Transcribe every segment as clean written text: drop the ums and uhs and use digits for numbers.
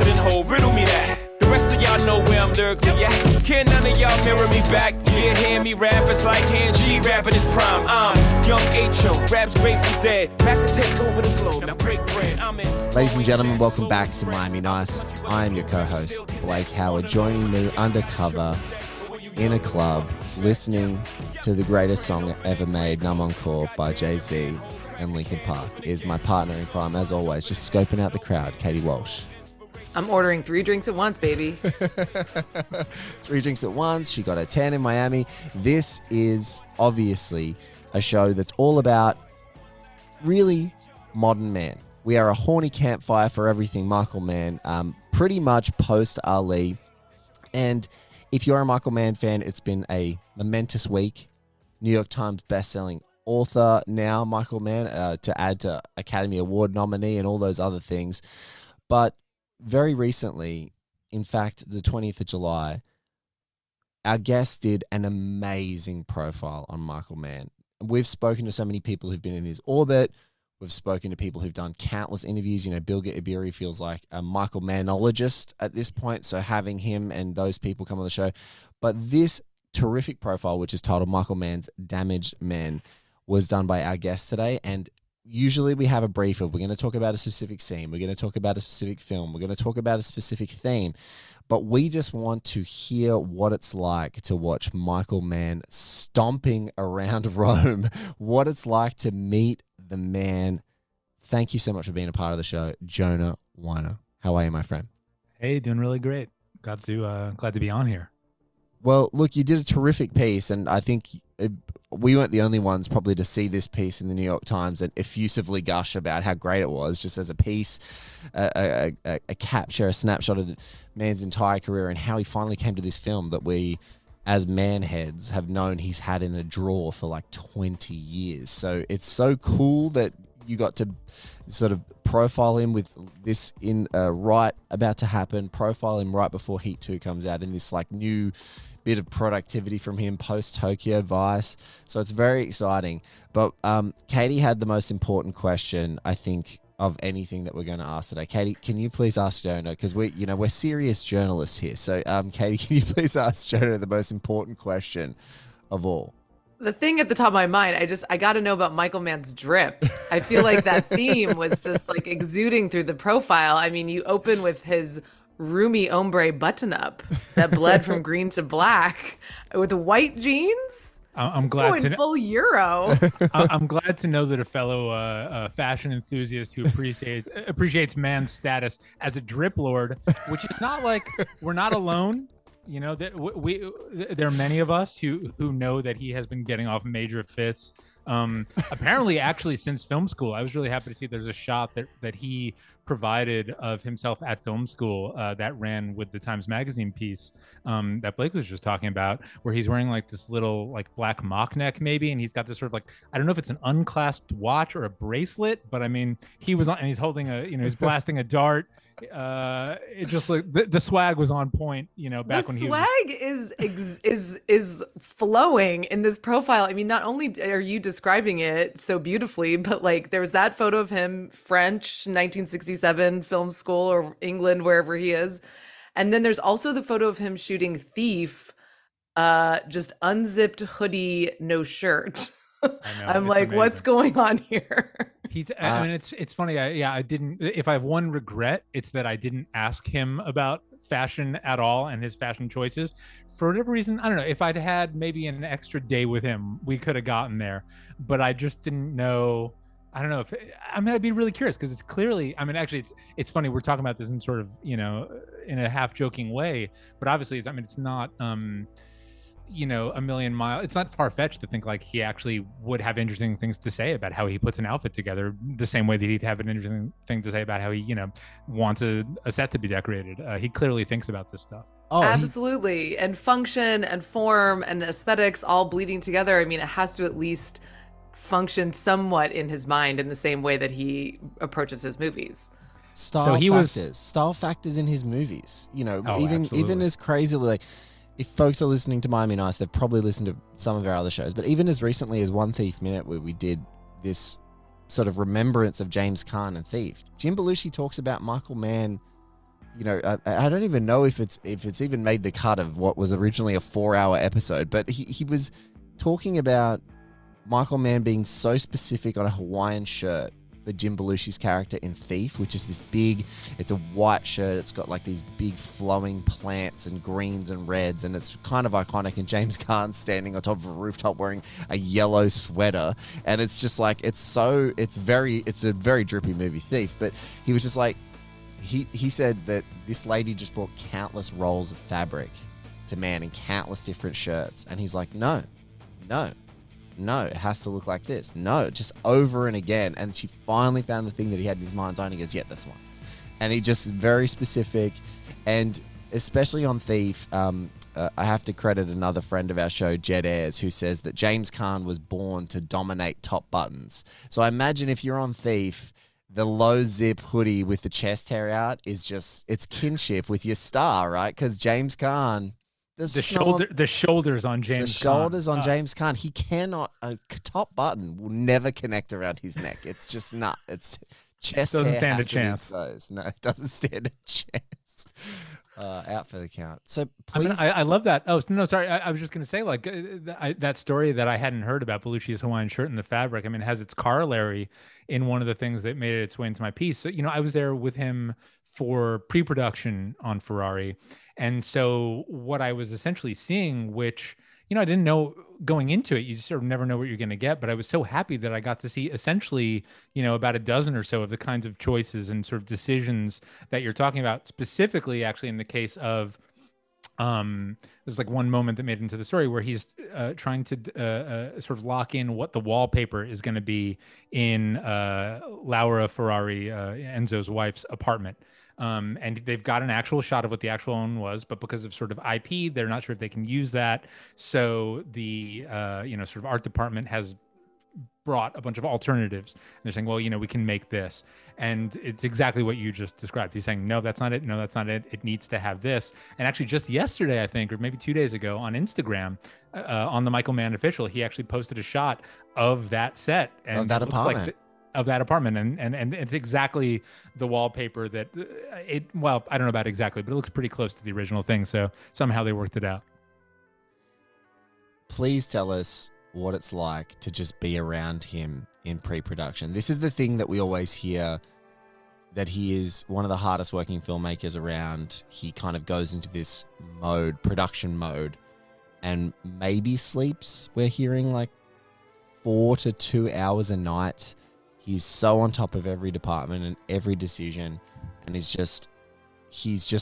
Than whole, riddle me that. The rest of y'all know where I'm lurking, yeah. Can none of y'all mirror me back? Yeah, hear me rap, it's like hand G rapping his prime. I'm young H.O., raps grateful dead. Back to take over the globe, now break bread. I'm in. Ladies and gentlemen, welcome back to Miami Nice. I am your co-host, Blake Howard, joining me undercover in a club, listening to the greatest song ever made, Numb Encore by Jay-Z and Linkin Park, is my partner in crime, as always, just scoping out the crowd, Katie Walsh. I'm ordering 3 drinks at once, baby. 3 drinks at once. She got her 10 in Miami. This is obviously a show that's all about really modern man. We are a horny campfire for everything Michael Mann, pretty much post Ali. And if you're a Michael Mann fan, it's been a momentous week. New York Times bestselling author now, Michael Mann, to add to Academy Award nominee and all those other things. But very recently, in fact, the 20th of July, our guest did an amazing profile on Michael Mann. We've spoken to so many people who've been in his orbit. We've spoken to people who've done countless interviews. You know, Bilge Ebiri feels like a Michael Mannologist at this point, so having him and those people come on the show. But this terrific profile, which is titled Michael Mann's Damaged Man, was done by our guest today. And usually we have a briefer. We're going to talk about a specific scene. We're going to talk about a specific film. We're going to talk about a specific theme. But we just want to hear what it's like to watch Michael Mann stomping around Rome, what it's like to meet the man. Thank you so much for being a part of the show, Jonah Weiner. How are you, my friend? Hey, doing really great. Glad to be on here. Well, look, you did a terrific piece, and I think we weren't the only ones probably to see this piece in the New York Times and effusively gush about how great it was, just as a piece, a capture, a snapshot of the man's entire career and how he finally came to this film that we, as man heads, have known he's had in a drawer for like 20 years. So it's so cool that you got to sort of profile him with this in right about to happen, profile him right before Heat 2 comes out in this like new bit of productivity from him post Tokyo Vice. So it's very exciting. But Katie had the most important question, I think, of anything that we're going to ask today. Katie, can you please ask Jonah, because we're serious journalists here. So, Katie, can you please ask Jonah the most important question of all? The thing at the top of my mind, I got to know about Michael Mann's drip. I feel like that theme was just like exuding through the profile. I mean, you open with his roomy ombre button up that bled from green to black with white jeans. I'm glad going to full Euro. I'm glad to know that a fellow fashion enthusiast who appreciates Mann's status as a drip lord, which is not like we're not alone. You know that there are many of us who know that he has been getting off major fits. Apparently, actually, since film school. I was really happy to see there's a shot that he provided of himself at film school that ran with the Times Magazine piece that Blake was just talking about, where he's wearing like this little like black mock neck maybe, and he's got this sort of like, I don't know if it's an unclasped watch or a bracelet, but I mean he was on, and he's holding a he's blasting a dart. It just looked, the swag was on point, back the when he was. The swag is flowing in this profile. I mean, not only are you describing it so beautifully, but like there was that photo of him, French, 1967 film school or England, wherever he is. And then there's also the photo of him shooting Thief, just unzipped hoodie, no shirt. I know, I'm like, amazing. What's going on here? I mean, it's funny. I didn't. If I have one regret, it's that I didn't ask him about fashion at all and his fashion choices. For whatever reason, I don't know. If I'd had maybe an extra day with him, we could have gotten there. But I just didn't know. I don't know if I'd be really curious, because it's clearly. I mean, actually, it's funny. We're talking about this in sort of in a half joking way, but obviously, it's not. A million miles. It's not far-fetched to think like he actually would have interesting things to say about how he puts an outfit together, the same way that he'd have an interesting thing to say about how he wants a set to be decorated. He clearly thinks about this stuff. Oh, absolutely. And function and form and aesthetics all bleeding together. I mean, it has to at least function somewhat in his mind in the same way that he approaches his movies. Style factors in his movies, even as crazily, like, if folks are listening to Miami Vice, they've probably listened to some of our other shows, but even as recently as One Thief Minute, where we did this sort of remembrance of James Caan and Thief, Jim Belushi talks about Michael Mann. I don't even know if it's even made the cut of what was originally a 4-hour episode, but he was talking about Michael Mann being so specific on a Hawaiian shirt for Jim Belushi's character in Thief, which is this big, it's a white shirt, it's got like these big flowing plants and greens and reds, and it's kind of iconic, and James Caan standing on top of a rooftop wearing a yellow sweater, and it's just like, it's a very drippy movie, Thief, but he was just like, he said that this lady just bought countless rolls of fabric to man in countless different shirts, and he's like, no, it has to look like this. No, just over and again. And she finally found the thing that he had in his mind's eye, and he goes, yeah, that's the one. And he just very specific. And especially on Thief, I have to credit another friend of our show, Jed Ayers, who says that James Caan was born to dominate top buttons. So I imagine if you're on Thief, the low zip hoodie with the chest hair out is just, it's kinship with your star, right? Because James Caan... The shoulders on James Caan. He cannot, a top button will never connect around his neck. It's just not. It's chest doesn't hair stand a chance. No, it doesn't stand a chance. Out for the count. So please, I love that. Oh no, sorry. I was just going to say, like, that story that I hadn't heard about Belushi's Hawaiian shirt and the fabric. I mean, it has its corollary in one of the things that made its way into my piece. So I was there with him for pre-production on Ferrari. And so what I was essentially seeing, which, I didn't know going into it, you sort of never know what you're going to get, but I was so happy that I got to see essentially, about a dozen or so of the kinds of choices and sort of decisions that you're talking about, specifically actually in the case of, there's like one moment that made it into the story where he's trying to sort of lock in what the wallpaper is going to be in Laura Ferrari, Enzo's wife's apartment. And they've got an actual shot of what the actual one was, but because of sort of IP, they're not sure if they can use that. So the, sort of art department has brought a bunch of alternatives. And they're saying, well, we can make this. And it's exactly what you just described. He's saying, no, that's not it. No, that's not it. It needs to have this. And actually just yesterday, I think, or maybe 2 days ago on Instagram, on the Michael Mann official, he actually posted a shot of that set. And that apartment. of that apartment, and it's exactly the wallpaper that it. Well, I don't know about exactly, but it looks pretty close to the original thing. So somehow they worked it out. Please tell us what it's like to just be around him in pre-production. This is the thing that we always hear, that he is one of the hardest working filmmakers around. He kind of goes into this mode, production mode, and maybe sleeps. We're hearing like 4 to 2 hours a night. He's so on top of every department and every decision, and he's just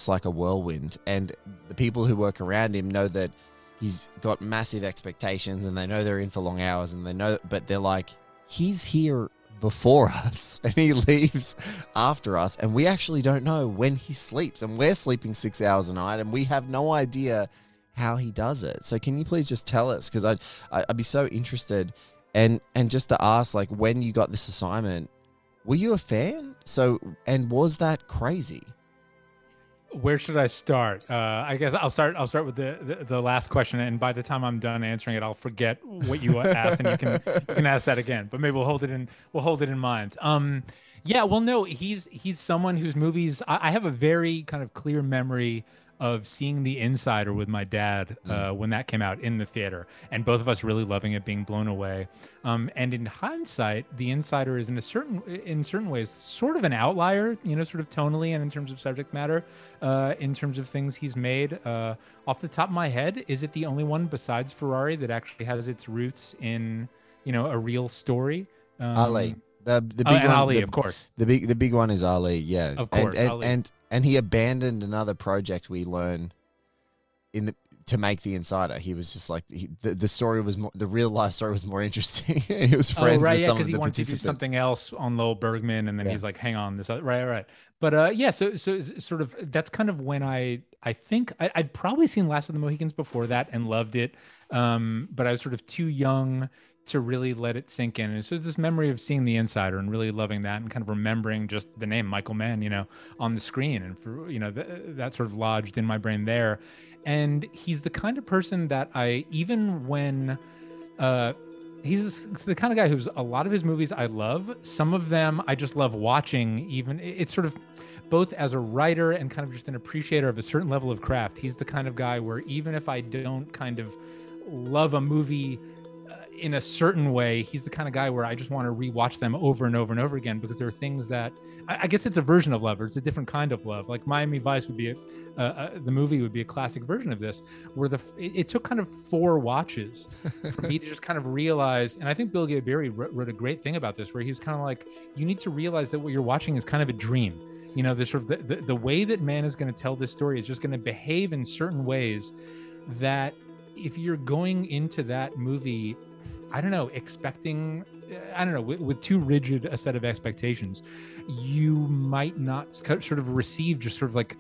like a whirlwind. And the people who work around him know that he's got massive expectations, and they know they're in for long hours, and they know, but they're like, he's here before us and he leaves after us, and we actually don't know when he sleeps, and we're sleeping 6 hours a night and we have no idea how he does it. So can you please just tell us, because I'd be so interested, and just to ask, like, when you got this assignment, were you a fan? So, and was that crazy? Where should I start? I guess I'll start with the last question, and by the time I'm done answering it, I'll forget what you asked, and you can ask that again. But maybe we'll hold it in mind. Yeah. Well, no, he's someone whose movies I have a very kind of clear memory of seeing The Insider with my dad when that came out in the theater, and both of us really loving it, being blown away. And in hindsight, The Insider is in certain ways sort of an outlier, you know, sort of tonally and in terms of subject matter, in terms of things he's made. Off the top of my head, is it the only one besides Ferrari that actually has its roots in, you know, a real story? Ali. The big one, Ali, of course. The big one is Ali, yeah. Of course, and he abandoned another project, we learn, to make The Insider. He was just like, the story was more, the real life story was more interesting. He was friends with some of the participants. Oh, right, yeah, because he wanted to do something else on Lowell Bergman, and then he's like, hang on, this other, right. But yeah, so sort of, that's kind of when I think, I'd probably seen Last of the Mohicans before that and loved it, but I was sort of too young to really let it sink in. And so this memory of seeing The Insider and really loving that, and kind of remembering just the name Michael Mann, you know, on the screen, and for, you know, that sort of lodged in my brain there. And he's the kind of person that he's the kind of guy who's, a lot of his movies I love, some of them I just love watching, even it's sort of both as a writer and kind of just an appreciator of a certain level of craft. He's the kind of guy where even if I don't kind of love a movie in a certain way, he's the kind of guy where I just want to rewatch them over and over and over again, because there are things that I guess it's a version of love, or it's a different kind of love. Like Miami Vice would be the movie would be a classic version of this, where it took kind of 4 watches for me to just kind of realize. And I think Bilge Ebiri wrote a great thing about this, where he was kind of like, you need to realize that what you're watching is kind of a dream. You know, this sort of the way that Mann is going to tell this story is just going to behave in certain ways that if you're going into that movie, I don't know, with too rigid a set of expectations, you might not sort of receive just sort of like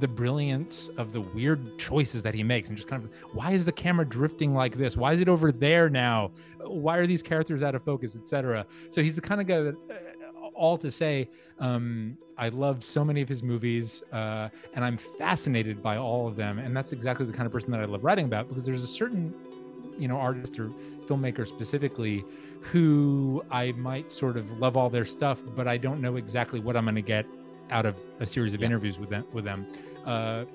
the brilliance of the weird choices that he makes, and just kind of, why is the camera drifting like this? Why is it over there now? Why are these characters out of focus, etc.? So he's the kind of guy that, all to say, I loved so many of his movies, and I'm fascinated by all of them. And that's exactly the kind of person that I love writing about, because there's a certain, you know, artists or filmmakers specifically who I might sort of love all their stuff, but I don't know exactly what I'm going to get out of a series of interviews with them. The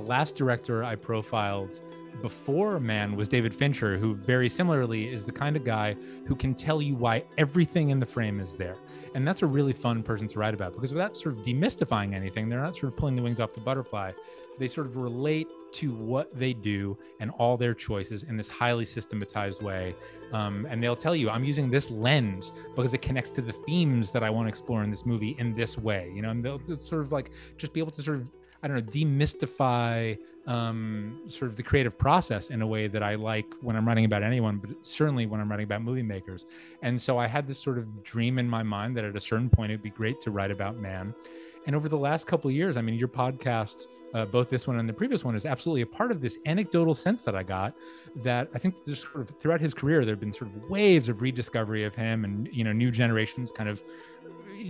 last director I profiled before Mann was David Fincher, who very similarly is the kind of guy who can tell you why everything in the frame is there. And that's a really fun person to write about, because without sort of demystifying anything, they're not sort of pulling the wings off the butterfly. They sort of relate to what they do and all their choices in this highly systematized way. And they'll tell you, I'm using this lens because it connects to the themes that I want to explore in this movie in this way, you know, and they'll sort of like just be able to sort of, I don't know, demystify sort of the creative process in a way that I like when I'm writing about anyone, but certainly when I'm writing about movie makers. And so I had this sort of dream in my mind that at a certain point, it'd be great to write about Mann. And over the last couple of years, I mean, your podcast, both this one and the previous one, is absolutely a part of this anecdotal sense that I got, that I think there's sort of throughout his career, there've been sort of waves of rediscovery of him, and, you know, new generations kind of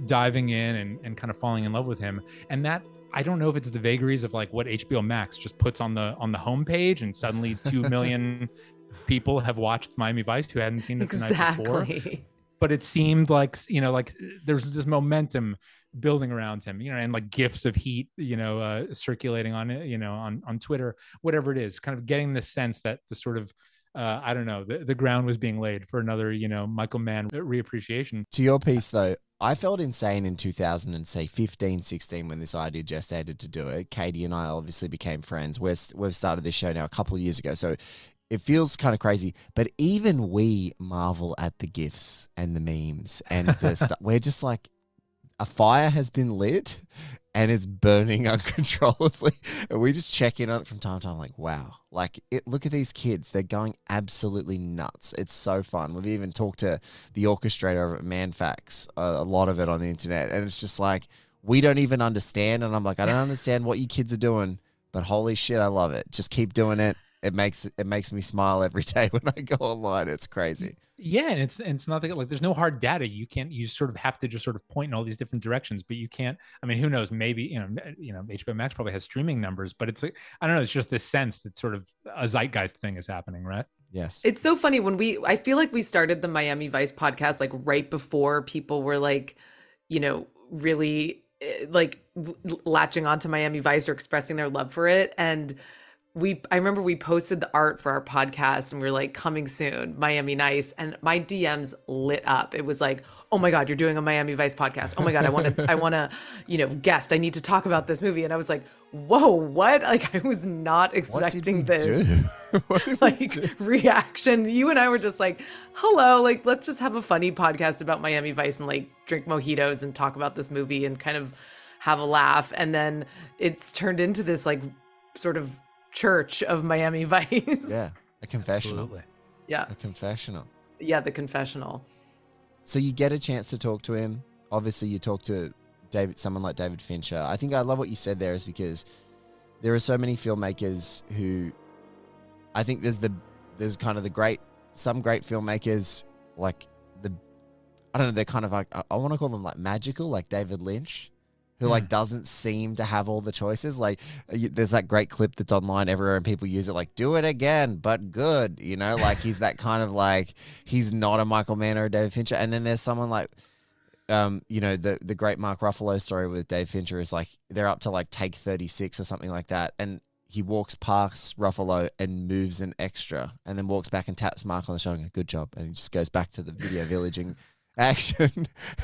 diving in and kind of falling in love with him. And that, I don't know if it's the vagaries of like what HBO Max just puts on the homepage, and suddenly 2 million people have watched Miami Vice who hadn't seen it the night before. but it seemed like, you know, like there's this momentum building around him, you know, and like gifs of Heat, you know, circulating on, you know, on Twitter, whatever it is, kind of getting the sense that the sort of, I don't know, the ground was being laid for another, you know, Michael Mann reappreciation. To your piece though, I felt insane in 2015, 16, when this idea gestated to do it. Katie and I obviously became friends. We've started this show now a couple of years ago, so it feels kind of crazy, but even we marvel at the GIFs and the memes and the stuff. We're just like, a fire has been lit and it's burning uncontrollably. And we just check in on it from time to time, like, wow, like it, look at these kids. They're going absolutely nuts. It's so fun. We've even talked to the orchestrator of it, Man Facts, a lot of it on the internet. And it's just like, we don't even understand. And I'm like, I don't understand what you kids are doing, but holy shit, I love it. Just keep doing it. It makes me smile every day when I go online. It's crazy. Yeah, and it's not like there's no hard data. You sort of have to just sort of point in all these different directions, but you can't. I mean, who knows? Maybe you know, HBO Max probably has streaming numbers, but it's like, I don't know. It's just this sense that sort of a zeitgeist thing is happening, right? Yes. It's so funny when I feel like we started the Miami Vice podcast like right before people were like, you know, really like latching onto Miami Vice or expressing their love for it, and I remember we posted the art for our podcast and we were like, coming soon, Miami Nice. And my DMs lit up. It was like, oh my God, you're doing a Miami Vice podcast. Oh my God, I want to, you know, guest. I need to talk about this movie. And I was like, whoa, what? Like, I was not expecting this reaction. You and I were just like, hello, like, let's just have a funny podcast about Miami Vice and like drink mojitos and talk about this movie and kind of have a laugh. And then it's turned into this like sort of church of Miami Vice. Yeah, a confessional. Absolutely. Yeah, a confessional. Yeah, the confessional. So you get a chance to talk to him. Obviously, you talk to someone like David Fincher. I think I love what you said there, is because there are so many filmmakers who, I think there's kind of some great filmmakers like I don't know, they're kind of like, I want to call them like magical, like David Lynch, who like doesn't seem to have all the choices. Like there's that great clip that's online everywhere and people use it, like, do it again, but good, you know, like he's that kind of like, he's not a Michael Mann or a David Fincher. And then there's someone like, you know, the great Mark Ruffalo story with Dave Fincher is like, they're up to like take 36 or something like that. And he walks past Ruffalo and moves an extra and then walks back and taps Mark on the shoulder and goes, good job. And he just goes back to the video villaging action,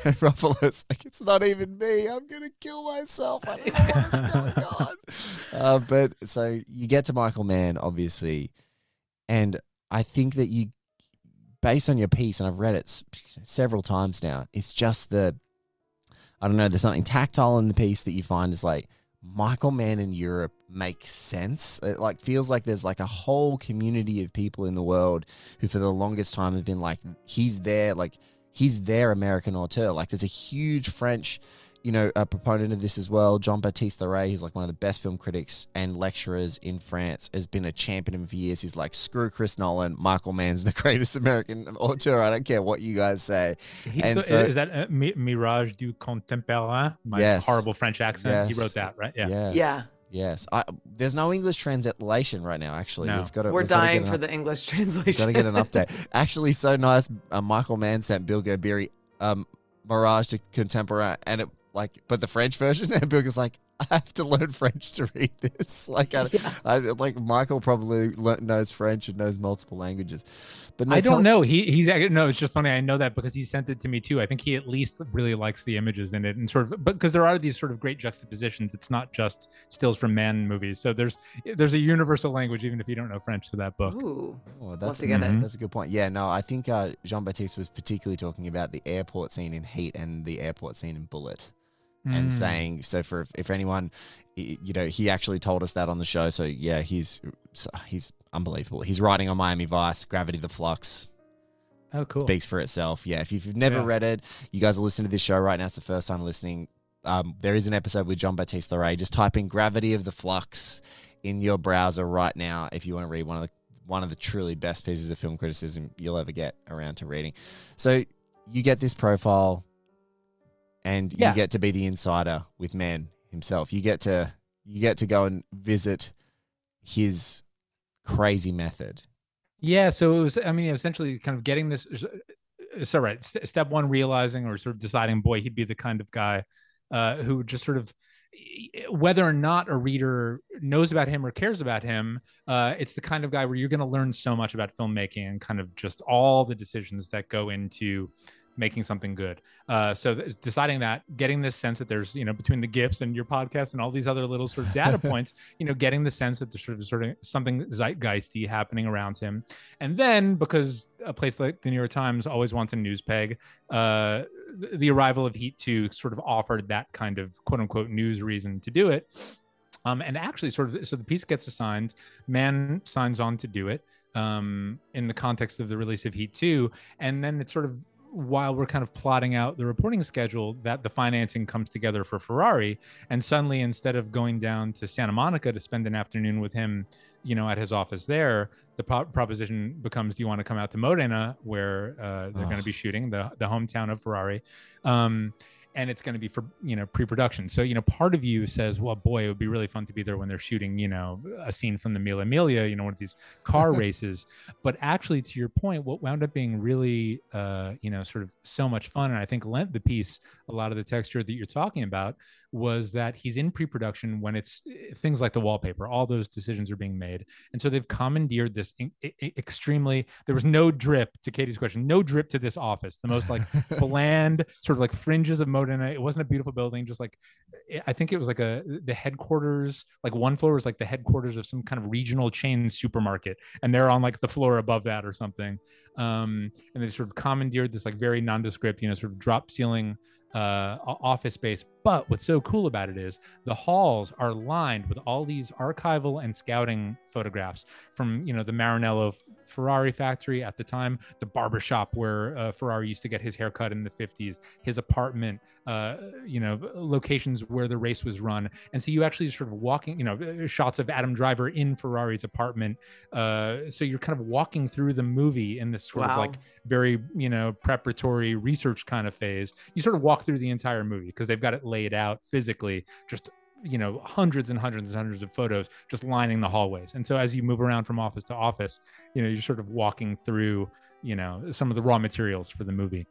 and Ruffalo's like, it's not even me, I'm gonna kill myself, I don't know what's going on. But so you get to Michael Mann, obviously, and I think that you, based on your piece, and I've read it several times now, it's just I don't know, there's something tactile in the piece that you find is like, Michael Mann in Europe makes sense. It like feels like there's like a whole community of people in the world who for the longest time have been like, he's their American auteur. Like there's a huge French, you know, proponent of this as well. Jean-Baptiste Leray, who's like one of the best film critics and lecturers in France, has been a champion for years. He's like, screw Chris Nolan, Michael Mann's the greatest American auteur. I don't care what you guys say. Is that Mirage du Contemporain? Yes. Horrible French accent. Yes. He wrote that, right? Yeah. Yes. Yeah. Yes. There's no English translation right now, actually. No. We're dying for the English translation. We've got to get an update. Actually, so nice. Michael Mann sent Bilge Ebiri Mirage du Contemporain, and it, like, but the French version, and Bilge's like, I have to learn French to read this. Like, like Michael probably knows French and knows multiple languages, but no, I don't know. He's it's just funny. I know that because he sent it to me too. I think he at least really likes the images in it, and sort of, but because there are these sort of great juxtapositions. It's not just stills from Mann movies. So there's a universal language, even if you don't know French, to that book. Ooh, oh, that's a good point. Yeah, no, I think Jean-Baptiste was particularly talking about the airport scene in Heat and the airport scene in Bullet. And saying, so for if anyone, you know, he actually told us that on the show. So yeah, he's unbelievable. He's writing on Miami Vice, Gravity of the Flux. Oh, cool. Speaks for itself. Yeah, if you've never read it, you guys are listening to this show right now. It's the first time listening. There is an episode with Jean-Baptiste Leray. Just type in Gravity of the Flux in your browser right now if you want to read one of the truly best pieces of film criticism you'll ever get around to reading. So you get this profile. And you get to be the insider with Mann himself. You get to go and visit his crazy method. Yeah, so it was, I mean, essentially kind of getting this so right, step one, realizing or sort of deciding, boy, he'd be the kind of guy who just sort of, whether or not a reader knows about him or cares about him, it's the kind of guy where you're going to learn so much about filmmaking and kind of just all the decisions that go into making something good. So deciding that, getting this sense that there's, you know, between the gifts and your podcast and all these other little sort of data points, you know, getting the sense that there's sort of something zeitgeisty happening around him. And then, because a place like the New York Times always wants a news peg, the arrival of Heat 2 sort of offered that kind of quote unquote news reason to do it. And actually sort of, so the piece gets assigned, Mann signs on to do it in the context of the release of Heat 2. And then it's sort of, while we're kind of plotting out the reporting schedule, that the financing comes together for Ferrari. And suddenly, instead of going down to Santa Monica to spend an afternoon with him, you know, at his office there, the proposition becomes, do you want to come out to Modena, where they're going to be shooting, the hometown of Ferrari. And it's going to be for, you know, pre-production. So, you know, part of you says, well, boy, it would be really fun to be there when they're shooting, you know, a scene from the Mille Miglia, you know, one of these car races. But actually, to your point, what wound up being really, you know, sort of so much fun, and I think lent the piece a lot of the texture that you're talking about, was that he's in pre-production when it's things like the wallpaper, all those decisions are being made. And so they've commandeered this extremely, there was no drip, to Katie's question, no drip to this office, the most like bland sort of like fringes of Modena. It wasn't a beautiful building, just like, I think it was like the headquarters, like one floor was like the headquarters of some kind of regional chain supermarket. And they're on like the floor above that or something. And they've sort of commandeered this like very nondescript, you know, sort of drop ceiling office space. But what's so cool about it is the halls are lined with all these archival and scouting photographs from, you know, the Maranello Ferrari factory at the time, the barbershop where Ferrari used to get his haircut in the 50s, his apartment, you know, locations where the race was run. And so you actually sort of walking, you know, shots of Adam Driver in Ferrari's apartment. So you're kind of walking through the movie in this sort of like very, you know, preparatory research kind of phase. You sort of walk through the entire movie because they've got it laid out physically, just, you know, hundreds and hundreds and hundreds of photos just lining the hallways. And so as you move around from office to office, you know, you're sort of walking through, you know, some of the raw materials for the movie.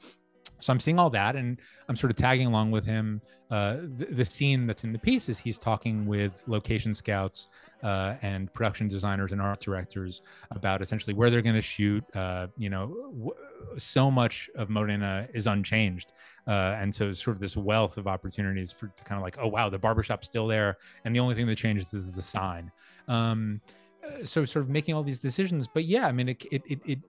So I'm seeing all that, and I'm sort of tagging along with him. The scene that's in the piece is he's talking with location scouts and production designers and art directors about essentially where they're going to shoot. You know, so much of Modena is unchanged. And so it's sort of this wealth of opportunities for to kind of like, oh, wow, the barbershop's still there. And the only thing that changes is the sign. So sort of making all these decisions. But yeah, I mean,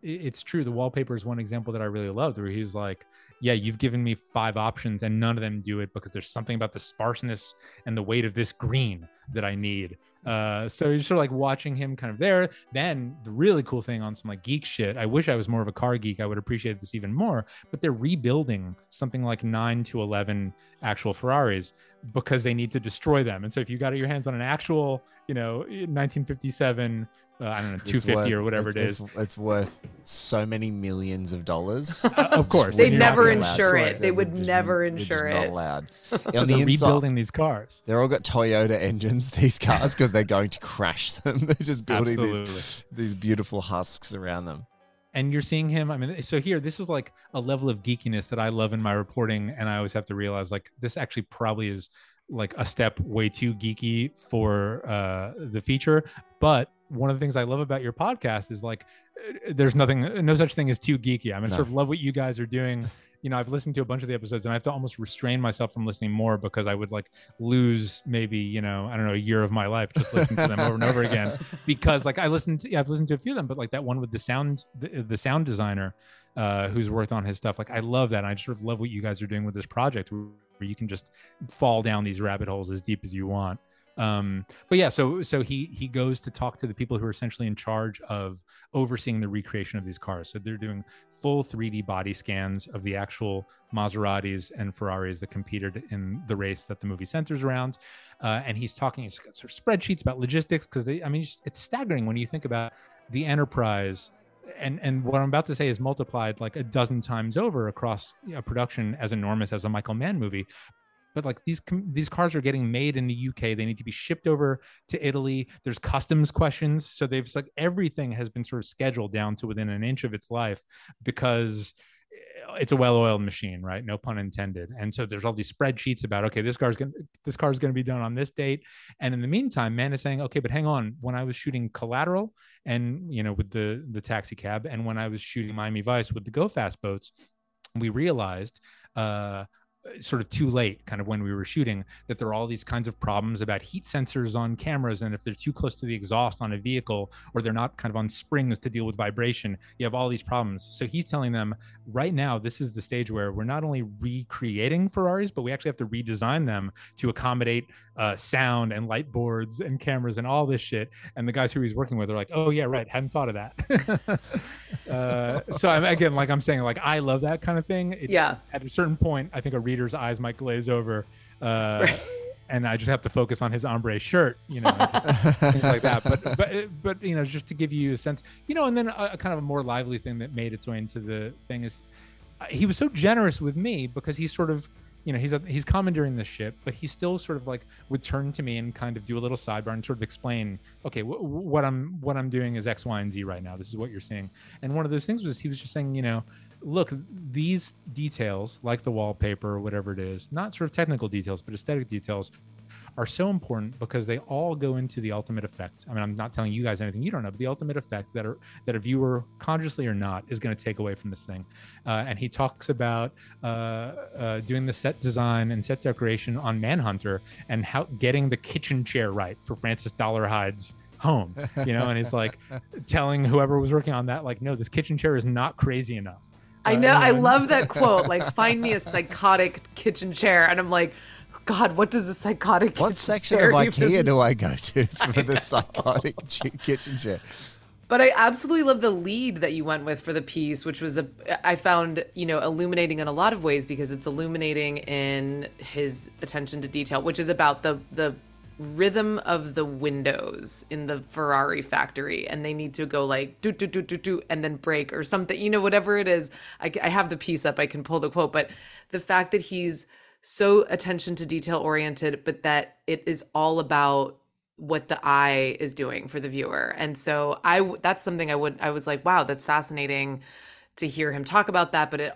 it's true. The wallpaper is one example that I really loved, where he was like, yeah, you've given me five options and none of them do it because there's something about the sparseness and the weight of this green that I need. So you're sort of like watching him kind of there. Then the really cool thing on some like geek shit, I wish I was more of a car geek, I would appreciate this even more, but they're rebuilding something like 9 to 11 actual Ferraris because they need to destroy them. And so if you got your hands on an actual, you know, 1957, I don't know, 250 or whatever it is. It's worth so many millions of dollars. Of course. They'd never insure it. They would never insure it. Not allowed. On the inside, rebuilding these cars. They're all got Toyota engines, these cars, because they're going to crash them. They're just building these beautiful husks around them. And you're seeing him. I mean, so here, this is like a level of geekiness that I love in my reporting. And I always have to realize, like, this actually probably is like a step way too geeky for the feature. But one of the things I love about your podcast is like, there's nothing, no such thing as too geeky. I mean, sort of love what you guys are doing. You know, I've listened to a bunch of the episodes and I have to almost restrain myself from listening more because I would like lose maybe, you know, I don't know, a year of my life just listening to them over and over again, because like I've listened to a few of them, but like that one with the sound designer who's worked on his stuff. Like, I love that. And I just sort of love what you guys are doing with this project where you can just fall down these rabbit holes as deep as you want. But yeah, so he goes to talk to the people who are essentially in charge of overseeing the recreation of these cars. So they're doing full 3D body scans of the actual Maseratis and Ferraris that competed in the race that the movie centers around. And he's talking, he's got sort of spreadsheets about logistics, because I mean, it's staggering when you think about the enterprise. And what I'm about to say is multiplied like a dozen times over across a production as enormous as a Michael Mann movie. But like these cars are getting made in the UK. They need to be shipped over to Italy. There's customs questions. So they've like everything has been sort of scheduled down to within an inch of its life because it's a well-oiled machine, right? No pun intended. And so there's all these spreadsheets about, okay, this car's going to be done on this date. And in the meantime, Mann is saying, okay, but hang on, when I was shooting Collateral and, you know, with the taxi cab, and when I was shooting Miami Vice with the go fast boats, we realized, sort of too late, kind of when we were shooting, that there are all these kinds of problems about heat sensors on cameras, and if they're too close to the exhaust on a vehicle, or they're not kind of on springs to deal with vibration, you have all these problems. So he's telling them right now, this is the stage where we're not only recreating Ferraris, but we actually have to redesign them to accommodate sound and light boards and cameras and all this shit. And the guys who he's working with are like, oh yeah, right, hadn't thought of that. So I'm saying I love that kind of thing. At a certain point, I think a reader's eyes might glaze over, and I just have to focus on his ombre shirt, you know, things like that. But you know, just to give you a sense, you know. And then a kind of a more lively thing that made its way into the thing is, he was so generous with me, because he's sort of, you know, he's commandeering this ship, but he still sort of like would turn to me and kind of do a little sidebar and sort of explain, okay, what I'm doing is X, Y, and Z right now. This is what you're seeing. And one of those things was, he was just saying, you know, look, these details, like the wallpaper or whatever it is, not sort of technical details, but aesthetic details, are so important because they all go into the ultimate effect. I mean, I'm not telling you guys anything you don't know, but the ultimate effect that a viewer, consciously or not, is going to take away from this thing. And he talks about doing the set design and set decoration on Manhunter, and how getting the kitchen chair right for Francis Dollarhide's home, you know. And he's like telling whoever was working on that, like, no, this kitchen chair is not crazy enough. I know. I love that quote. Like, find me a psychotic kitchen chair. And I'm like, God, what does a psychotic kitchen chair? What section of IKEA do I go to for the psychotic kitchen chair? But I absolutely love the lead that you went with for the piece, which was, I found, you know, illuminating in a lot of ways, because it's illuminating in his attention to detail, which is about the rhythm of the windows in the Ferrari factory, and they need to go like do do do do do and then break or something, you know, whatever it is. I have the piece up, I can pull the quote, but the fact that he's so attention to detail oriented, but that it is all about what the eye is doing for the viewer. And so that's something I was like, wow, that's fascinating to hear him talk about that. But it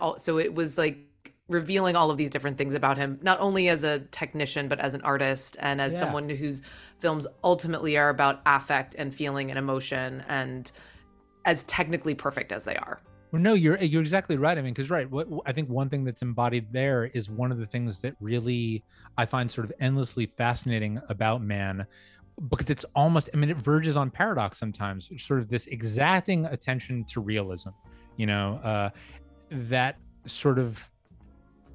was like revealing all of these different things about him, not only as a technician, but as an artist, and as someone whose films ultimately are about affect and feeling and emotion, and as technically perfect as they are. Well, no, you're exactly right. I mean, because right, I think one thing that's embodied there is one of the things that really I find sort of endlessly fascinating about Mann, because it's almost, I mean, it verges on paradox sometimes, sort of this exacting attention to realism, you know, that sort of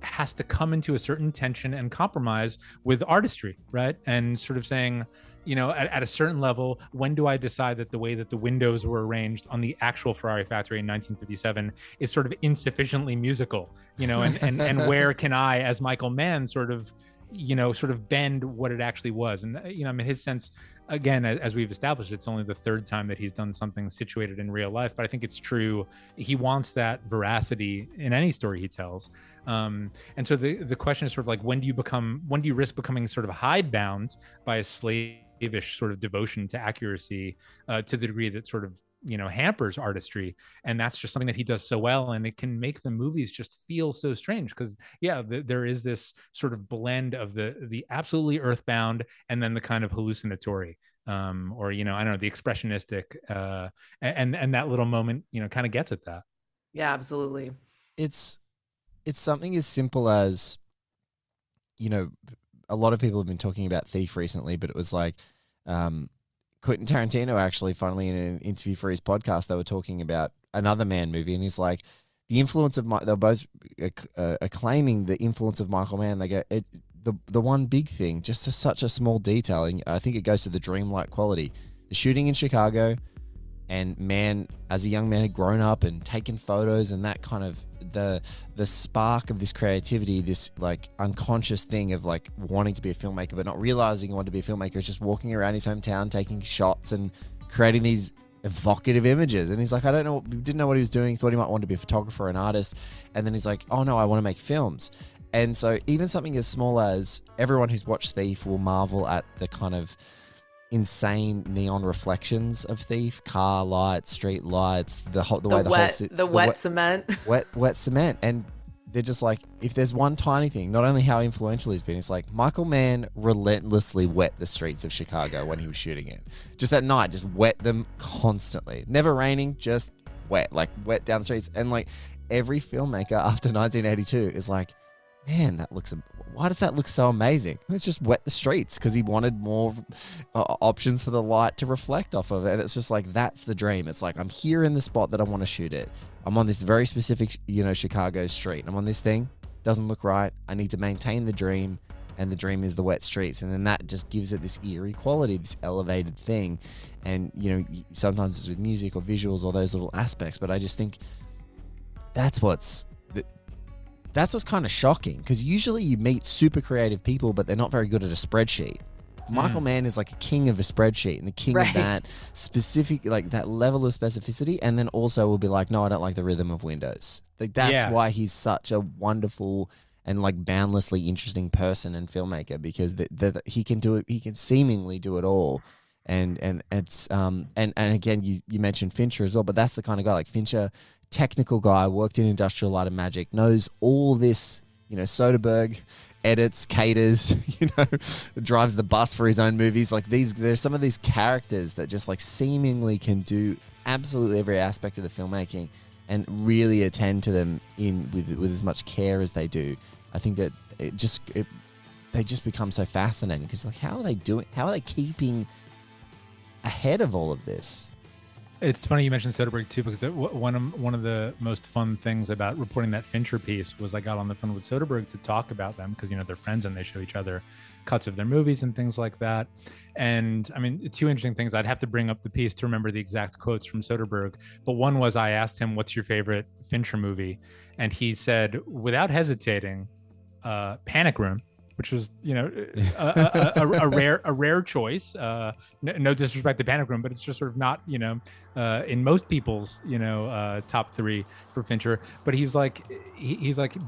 has to come into a certain tension and compromise with artistry, right? And sort of saying, you know, at a certain level, when do I decide that the way that the windows were arranged on the actual Ferrari factory in 1957 is sort of insufficiently musical, you know, and where can I, as Michael Mann, sort of, you know, sort of bend what it actually was? And, you know, I mean, his sense, again, as we've established, it's only the third time that he's done something situated in real life, but I think it's true. He wants that veracity in any story he tells. And so the question is sort of like, when do you risk becoming sort of hidebound by a slavish sort of devotion to accuracy, to the degree that sort of, you know, hampers artistry? And that's just something that he does so well, and it can make the movies just feel so strange, because there is this sort of blend of the absolutely earthbound and then the kind of hallucinatory, or, you know, I don't know, the expressionistic, and that little moment, you know, kind of gets at that. Yeah, absolutely. It's something as simple as, you know, a lot of people have been talking about Thief recently, but it was like, Quentin Tarantino, actually, finally, in an interview for his podcast, they were talking about another Mann movie, and he's like, the influence of they're both acclaiming the influence of Michael Mann. They go, the one big thing, just to such a small detail, and I think it goes to the dreamlike quality. The shooting in Chicago, and Mann, as a young man, had grown up and taken photos, and that kind of the spark of this creativity, this like unconscious thing of like wanting to be a filmmaker but not realizing he wanted to be a filmmaker. It's just walking around his hometown, taking shots and creating these evocative images. And he's like, didn't know what he was doing, thought he might want to be a photographer or an artist. And then he's like, oh no, I want to make films. And so even something as small as, everyone who's watched Thief will marvel at the kind of insane neon reflections of Thief, car lights, street lights, the whole cement, and they're just like, if there's one tiny thing, not only how influential he's been, it's like Michael Mann relentlessly wet the streets of Chicago when he was shooting it. Just at night, just wet them constantly. Never raining, just wet, like wet down the streets. And like every filmmaker after 1982 is like, man, that looks, why does that look so amazing? It's just wet the streets because he wanted more options for the light to reflect off of. And it's just like, that's the dream. It's like, I'm here in the spot that I want to shoot it. I'm on this very specific, Chicago street. I'm on this thing. Doesn't look right. I need to maintain the dream. And the dream is the wet streets. And then that just gives it this eerie quality, this elevated thing. And, sometimes it's with music or visuals or those little aspects. But I just think that's what's kind of shocking, because usually you meet super creative people, but they're not very good at a spreadsheet. Michael Mann is like a king of a spreadsheet and the king of that specific, like that level of specificity. And then also will be like, no, I don't like the rhythm of windows. Like that's why he's such a wonderful and like boundlessly interesting person and filmmaker, because he can do it. He can seemingly do it all. And it's, and again, you mentioned Fincher as well, but that's the kind of guy, like Fincher, technical guy, worked in Industrial Light and Magic, knows all this, Soderbergh edits, caters, drives the bus for his own movies. Like there's some of these characters that just like seemingly can do absolutely every aspect of the filmmaking and really attend to them with as much care as they do. I think that they just become so fascinating, because like, how are they keeping ahead of all of this? It's funny you mentioned Soderbergh too, because one of the most fun things about reporting that Fincher piece was I got on the phone with Soderbergh to talk about them, because they're friends and they show each other cuts of their movies and things like that. And I mean, two interesting things. I'd have to bring up the piece to remember the exact quotes from Soderbergh, but one was I asked him, "What's your favorite Fincher movie?" And he said, without hesitating, "Panic Room," which was, a rare choice. No disrespect to Panic Room, but it's just sort of not, in most people's, top three for Fincher. But he's like,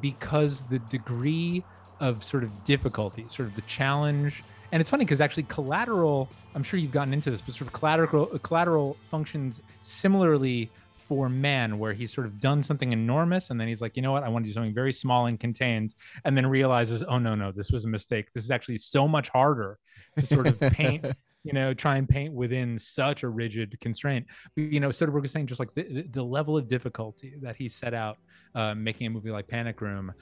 because the degree of sort of difficulty, sort of the challenge. And it's funny because actually Collateral, I'm sure you've gotten into this, but sort of Collateral functions similarly for Mann, where he's sort of done something enormous and then he's like, you know what, I want to do something very small and contained, and then realizes, oh no, this was a mistake. This is actually so much harder to sort of paint, try and paint within such a rigid constraint. Soderbergh is saying just like the level of difficulty that he set out making a movie like Panic Room,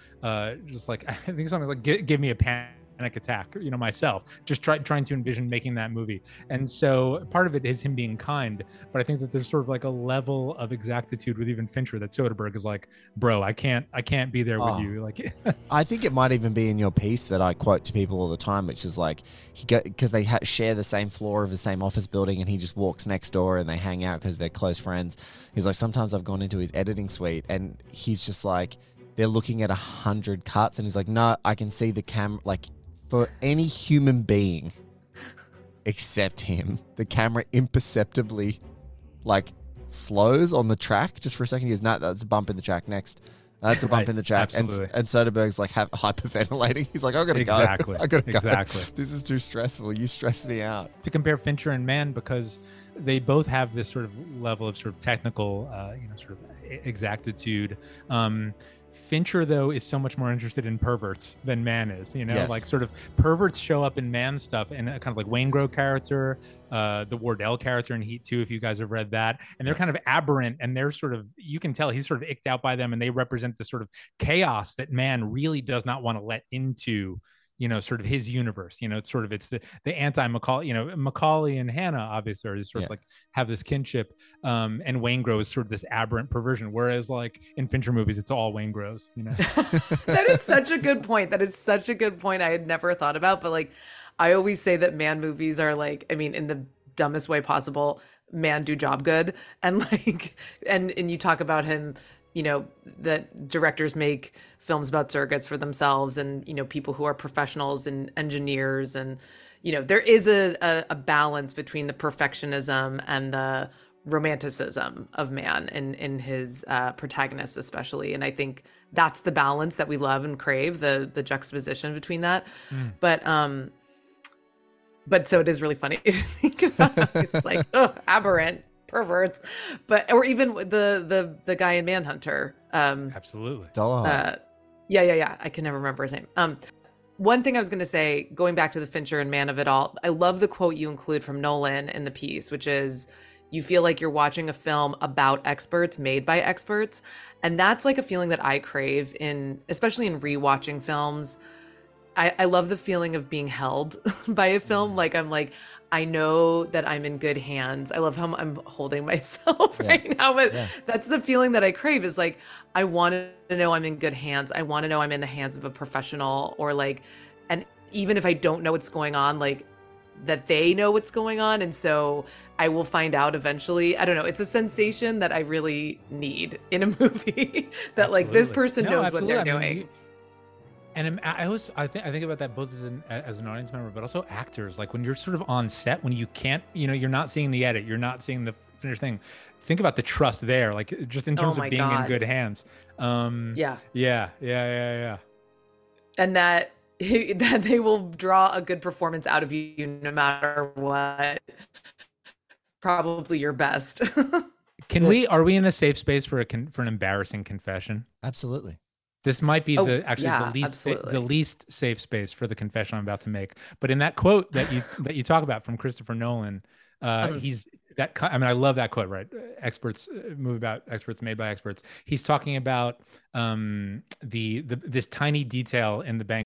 just like, I think something like, give me a panic attack, myself, just trying to envision making that movie. And so part of it is him being kind, but I think that there's sort of like a level of exactitude with even Fincher that Soderbergh is like, bro, I can't be there with you. Like, I think it might even be in your piece that I quote to people all the time, which is like, because they share the same floor of the same office building and he just walks next door and they hang out because they're close friends. He's like, sometimes I've gone into his editing suite and he's just like, they're looking at 100 cuts and he's like, no, I can see the camera, like, for any human being except him, the camera imperceptibly like slows on the track just for a second. He goes, no, that's a bump in the track. Next. That's a bump in the track. And Soderbergh's like hyperventilating. He's like, I gotta go. Exactly. This is too stressful. You stress me out. To compare Fincher and Mann, because they both have this sort of level of sort of technical, sort of exactitude. Fincher, though, is so much more interested in perverts than Mann is, yes. Like sort of perverts show up in Mann stuff, and kind of like Wayne Grove character, the Wardell character in Heat 2, if you guys have read that, and they're kind of aberrant and they're sort of, you can tell he's sort of icked out by them, and they represent the sort of chaos that Mann really does not want to let into, sort of his universe, it's the anti-Macaulay, Macaulay and Hannah obviously are sort of like have this kinship, and Wayne Grove is sort of this aberrant perversion, whereas like in Fincher movies, it's all Wayne Groves, That is such a good point. I had never thought about, but like, I always say that Mann movies are like, I mean, in the dumbest way possible, Mann do job good. And like, and you talk about him, that directors make films about surrogates for themselves and, people who are professionals and engineers. And, there is a balance between the perfectionism and the romanticism of Mann in his protagonists, especially. And I think that's the balance that we love and crave, the juxtaposition between that. But But so it is really funny to think about. It's like, oh, aberrant, perverts. But or even the guy in Manhunter. Absolutely. Yeah. I can never remember his name. One thing I was going to say, going back to the Fincher and Mann of it all, I love the quote you include from Nolan in the piece, which is, you feel like you're watching a film about experts made by experts. And that's like a feeling that I crave in, especially in rewatching films. I love the feeling of being held by a film. Like, I'm like, I know that I'm in good hands. I love how I'm holding myself right now. But that's the feeling that I crave, is like, I want to know I'm in good hands. I want to know I'm in the hands of a professional, or like, and even if I don't know what's going on, like that they know what's going on. And so I will find out eventually. I don't know. It's a sensation that I really need in a movie that like this person knows what they're doing. And I think about that both as an audience member, but also actors. Like when you're sort of on set, when you can't, you're not seeing the edit, you're not seeing the finished thing. Think about the trust there, like just in terms of being in good hands. Yeah. And that they will draw a good performance out of you, no matter what. Probably your best. Are we in a safe space for an embarrassing confession? Absolutely. This might be the least safe space for the confession I'm about to make. But in that quote that you talk about from Christopher Nolan, I love that quote, right? Experts move about experts made by experts. He's talking about this tiny detail in the bank.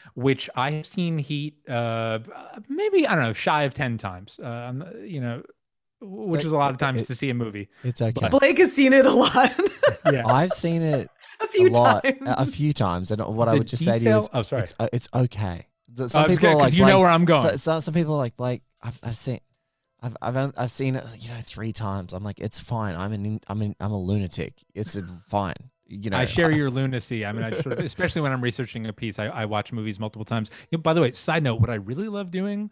which I have seen Heat maybe, I don't know, shy of 10 times, which is a lot of times to see a movie. It's okay. But Blake has seen it a lot. Yeah, I've seen it a few times. And what I would just say to you is, it's okay. Some people are like, you know where I'm going. So some people are like, Blake, I've seen it, 3 times. I'm like, it's fine. I'm a lunatic. It's fine. I share your lunacy. Especially when I'm researching a piece, I watch movies multiple times. By the way, side note, what I really love doing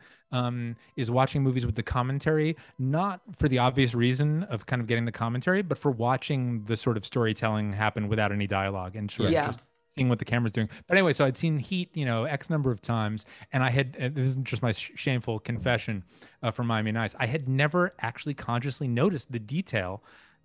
is watching movies with the commentary, not for the obvious reason of kind of getting the commentary, but for watching the sort of storytelling happen without any dialogue and just seeing what the camera's doing. But anyway, so I'd seen Heat, X number of times, and I had, this is just my shameful confession from Miami Vice, I had never actually consciously noticed the detail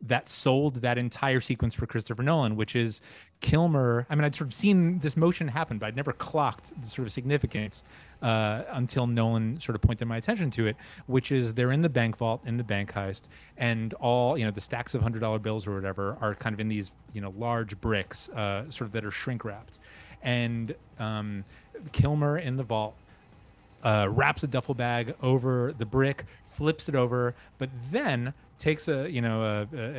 that sold that entire sequence for Christopher Nolan, which is Kilmer. I'd sort of seen this motion happen, but I'd never clocked the sort of significance until Nolan sort of pointed my attention to it, which is they're in the bank vault, in the bank heist, and all, the stacks of $100 bills or whatever are kind of in these, large bricks sort of that are shrink wrapped. And Kilmer in the vault wraps a duffel bag over the brick, flips it over, but then takes an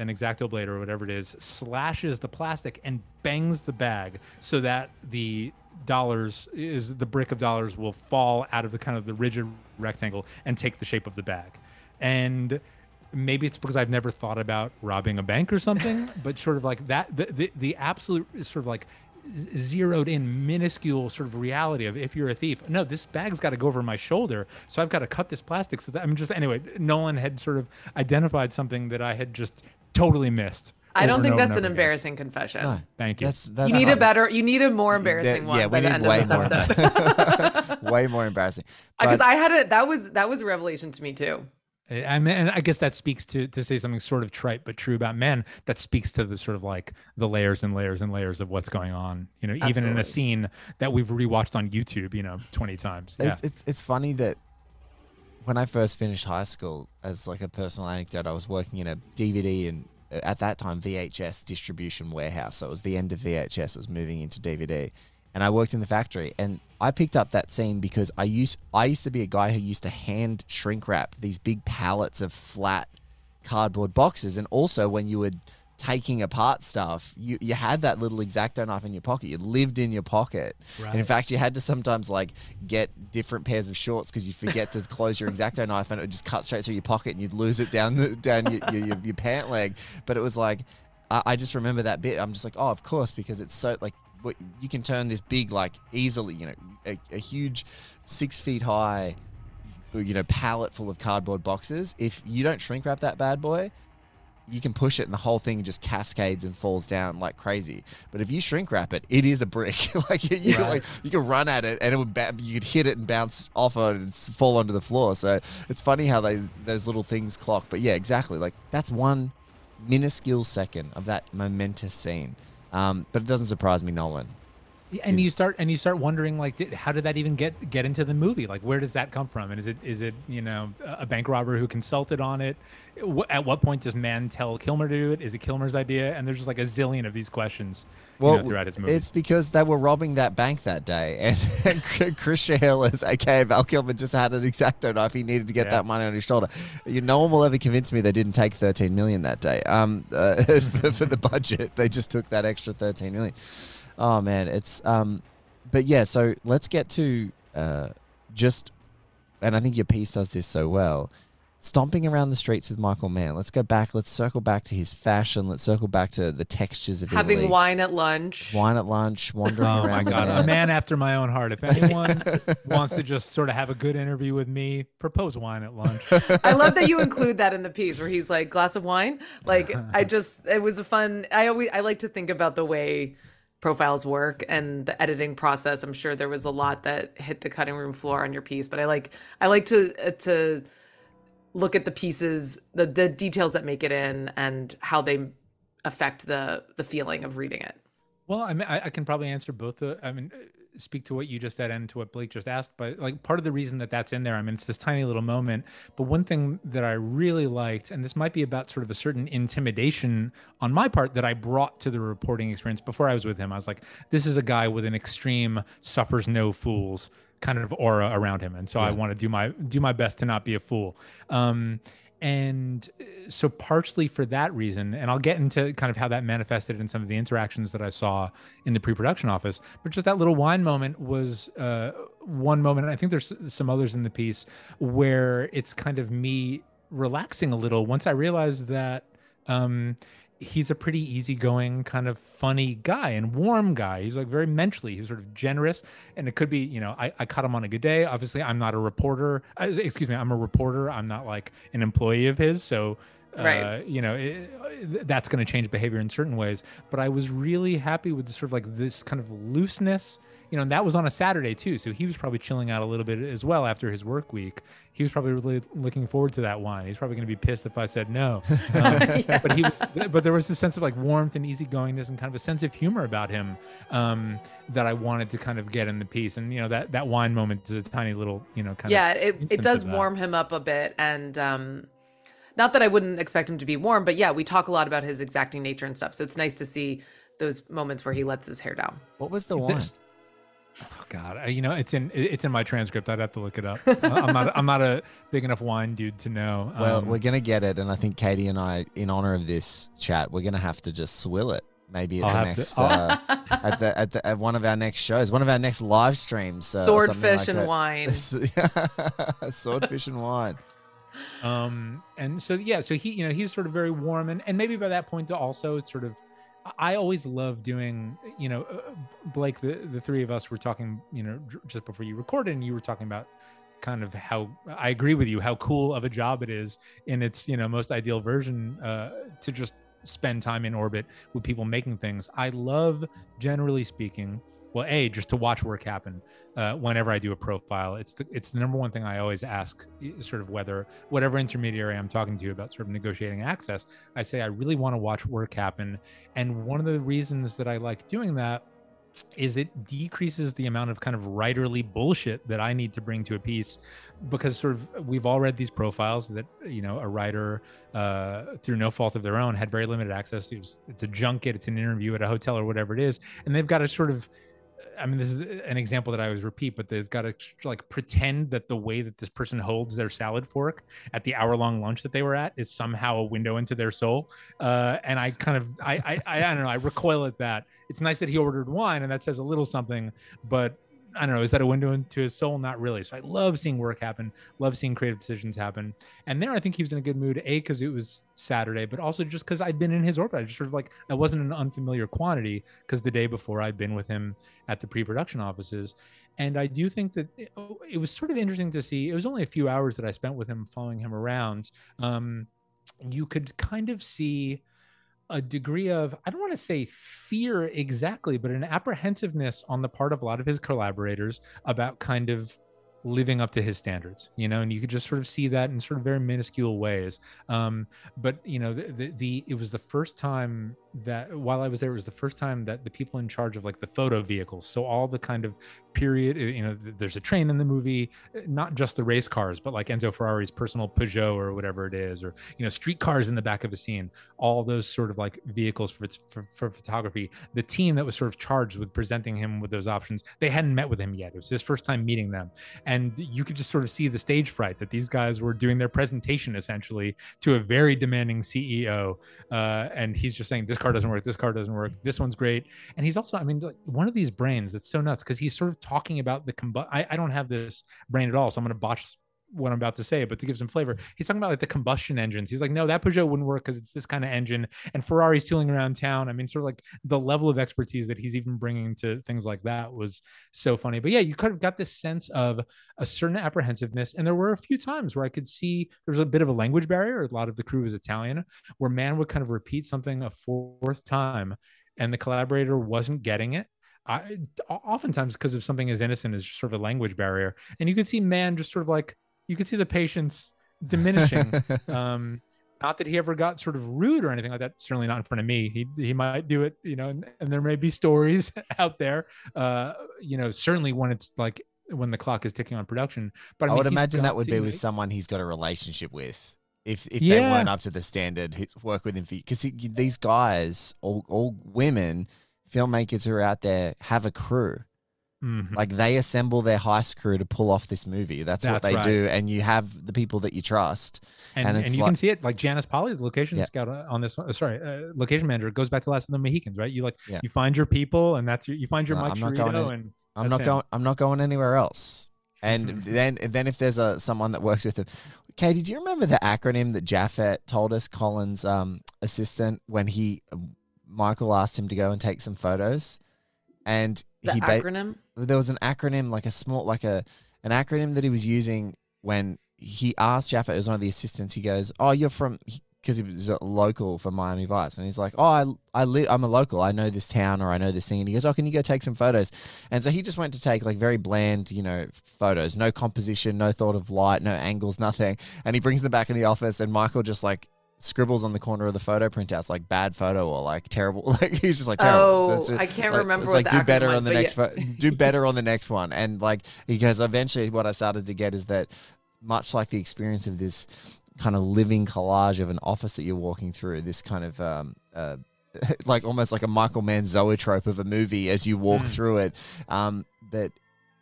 X-Acto blade or whatever it is, slashes the plastic and bangs the bag so that the brick of dollars will fall out of the kind of the rigid rectangle and take the shape of the bag. And maybe it's because I've never thought about robbing a bank or something, but sort of like that, the absolute sort of like zeroed in minuscule sort of reality of if you're a thief, no, this bag's got to go over my shoulder, so I've got to cut this plastic. So that, I mean, just anyway, Nolan had sort of identified something that I had just totally missed. I don't think that's an embarrassing confession. No, thank you. That's you need a better, you need a more embarrassing one by the end of this episode. Way more embarrassing. Because I had that was a revelation to me too. I mean, and I guess that speaks to say something sort of trite but true about men. That speaks to the sort of like the layers and layers and layers of what's going on. You know, even Absolutely. In a scene that we've rewatched on YouTube, you know, 20 times. Yeah. It's funny that when I first finished high school, as like a personal anecdote, I was working in a DVD and at that time VHS distribution warehouse. So it was the end of VHS, it was moving into DVD. And I worked in the factory, and I picked up that scene because I used to be a guy who used to hand shrink wrap these big pallets of flat cardboard boxes. And also when you were taking apart stuff, you had that little X-Acto knife in your pocket. You lived in your pocket. Right. And in fact, you had to sometimes like get different pairs of shorts because you forget to close your X-Acto knife and it would just cut straight through your pocket and you'd lose it down your pant leg. But it was like, I just remember that bit. I'm just like, oh, of course, because it's so like, you can turn this big, like easily, you know, a huge 6 feet high, you know, pallet full of cardboard boxes. If you don't shrink wrap that bad boy, you can push it and the whole thing just cascades and falls down like crazy. But if you shrink wrap it, it is a brick. Like, you can run at it and it would you could hit it and bounce off it and fall onto the floor. So it's funny how those little things clock. But yeah, exactly. Like that's one minuscule second of that momentous scene. But it doesn't surprise me, Nolan. And you start wondering, like, how did that even get into the movie? Like, where does that come from? And is it you know, a bank robber who consulted on it? At what point does Mann tell Kilmer to do it? Is it Kilmer's idea? And there's just like a zillion of these questions. Well, throughout his movie, it's because they were robbing that bank that day, and Chris Shehela's, aka Val Kilmer, just had an X-Acto knife. He needed to get that money on his shoulder. No one will ever convince me they didn't take $13 million that day. For the budget, they just took that extra $13 million. Oh man, it's but yeah. So let's get to just, and I think your piece does this so well. Stomping around the streets with Michael Mann. Let's go back. Let's circle back to his fashion. Let's circle back to the textures of Italy. Having wine at lunch. Wandering around. Oh, my God. A man after my own heart. If anyone wants to just sort of have a good interview with me, propose wine at lunch. I love that you include that in the piece where he's like, glass of wine. Like, it was a fun, I like to think about the way profiles work and the editing process. I'm sure there was a lot that hit the cutting room floor on your piece, but I like to look at the pieces, the details that make it in, and how they affect the feeling of reading it. Well, I mean, I can probably answer both. Speak to what you just said and to what Blake just asked, but like part of the reason that's in there, I mean, it's this tiny little moment, but one thing that I really liked, and this might be about sort of a certain intimidation on my part that I brought to the reporting experience before I was with him. I was like, this is a guy with an extreme suffers no fools kind of aura around him, and so I want to do my best to not be a fool, and so partially for that reason, and I'll get into kind of how that manifested in some of the interactions that I saw in the pre-production office, but just that little wine moment was one moment, and I think there's some others in the piece where it's kind of me relaxing a little once I realized that he's a pretty easygoing, kind of funny guy and warm guy. He's like very mentally, he's sort of generous. And it could be, you know, I caught him on a good day. Obviously, I'm not a reporter. I'm a reporter. I'm not like an employee of his. So, you know, that's going to change behavior in certain ways. But I was really happy with sort of like this kind of looseness. You know, and that was on a Saturday too. So he was probably chilling out a little bit as well after his work week. He was probably really looking forward to that wine. He's probably going to be pissed if I said no. But there was this sense of like warmth and easygoingness and kind of a sense of humor about him that I wanted to kind of get in the piece. And, you know, that wine moment is a tiny little, you know, kind of. Yeah, it does warm him up a bit. And not that I wouldn't expect him to be warm, but yeah, we talk a lot about his exacting nature and stuff. So it's nice to see those moments where he lets his hair down. What was the wine? Oh God, you know, it's in my transcript. I'd have to look it up. I'm not a big enough wine dude to know. Well, we're gonna get it, and I think Katie and I, in honor of this chat, we're gonna have to just swill it. Maybe at at one of our next shows, one of our next live streams. Swordfish and wine. Swordfish and wine. And so he, you know, he's sort of very warm, and maybe by that point also it's sort of I always love doing, you know, Blake, the three of us were talking, you know, just before you recorded, and you were talking about kind of how, I agree with you, how cool of a job it is in its, you know, most ideal version, to just spend time in orbit with people making things. I love, generally speaking, well, A, just to watch work happen. Whenever I do a profile, it's the number one thing I always ask, sort of whether whatever intermediary I'm talking to about sort of negotiating access, I say, I really want to watch work happen. And one of the reasons that I like doing that is it decreases the amount of kind of writerly bullshit that I need to bring to a piece, because sort of we've all read these profiles that, you know, a writer through no fault of their own had very limited access to. It's a junket, it's an interview at a hotel or whatever it is, and they've got to sort of, I mean, this is an example that I always repeat, but they've got to like pretend that the way that this person holds their salad fork at the hour-long lunch that they were at is somehow a window into their soul. And I kind of, I don't know, I recoil at that. It's nice that he ordered wine and that says a little something, but I don't know, is that a window into his soul? Not really. So I love seeing work happen, love seeing creative decisions happen. And there, I think he was in a good mood, A, because it was Saturday, but also just because I'd been in his orbit. I just sort of like, I wasn't an unfamiliar quantity, because the day before I'd been with him at the pre-production offices. And I do think that it was sort of interesting to see. It was only a few hours that I spent with him, following him around. You could kind of see a degree of, I don't want to say fear exactly, but an apprehensiveness on the part of a lot of his collaborators about kind of living up to his standards, you know, and you could just sort of see that in sort of very minuscule ways. But, you know, it was the first time that while I was there, it was the first time that the people in charge of like the photo vehicles, so all the kind of period, you know, there's a train in the movie, not just the race cars, but like Enzo Ferrari's personal Peugeot or whatever it is, or, you know, street cars in the back of a scene, all those sort of like vehicles for photography, the team that was sort of charged with presenting him with those options, they hadn't met with him yet. It was his first time meeting them. And you could just sort of see the stage fright that these guys were doing their presentation essentially to a very demanding CEO. And he's just saying, this car doesn't work, this car doesn't work, this one's great. And he's also, I mean, like, one of these brains that's so nuts, because he's sort of talking about the I don't have this brain at all, so I'm going to botch what I'm about to say, but to give some flavor, he's talking about like the combustion engines. He's like, no, that Peugeot wouldn't work because it's this kind of engine, and Ferrari's tooling around town. I mean, sort of like the level of expertise that he's even bringing to things like that was so funny. But yeah, you kind of got this sense of a certain apprehensiveness. And there were a few times where I could see there was a bit of a language barrier. A lot of the crew was Italian, where Mann would kind of repeat something a fourth time and the collaborator wasn't getting it. Oftentimes because of something as innocent as just sort of a language barrier. And you could see Mann just sort of like, you could see the patience diminishing. Not that he ever got sort of rude or anything like that. Certainly not in front of me. He might do it, you know, and there may be stories out there, you know, certainly when it's like, when the clock is ticking on production. But I would imagine that would be with someone he's got a relationship with. If they weren't up to the standard, work with him. Because these guys, all women, filmmakers who are out there have a crew. Mm-hmm. Like they assemble their heist crew to pull off this movie. That's what they do. And you have the people that you trust. And you can see it, like Janice Polly, the location scout on this one, location manager, goes back to Last of the Mohicans, right? You like, you find your people, and that's you find your Mike Chirino, and I'm not going anywhere else. And then if there's someone that works with them, Katie, do you remember the acronym that Jaffet told us, Colin's assistant, when Michael asked him to go and take some photos? And there was an acronym, like an acronym that he was using when he asked Jaffa, it was one of the assistants. He goes, "Oh, you're from," because he was a local for Miami Vice, and he's like, "Oh, I'm a local. I know this town, or I know this thing." And he goes, "Oh, can you go take some photos?" And so he just went to take like very bland, you know, photos, no composition, no thought of light, no angles, nothing. And he brings them back in the office, and Michael just like scribbles on the corner of the photo printouts, like bad photo or like terrible. Like he's just like terrible. Oh, so I can't remember. It's like, do better on the next one. Do better on the next one. And like, because eventually what I started to get is that much like the experience of this kind of living collage of an office that you're walking through, this kind of, like almost like a Michael Mann zoetrope of a movie as you walk through it. That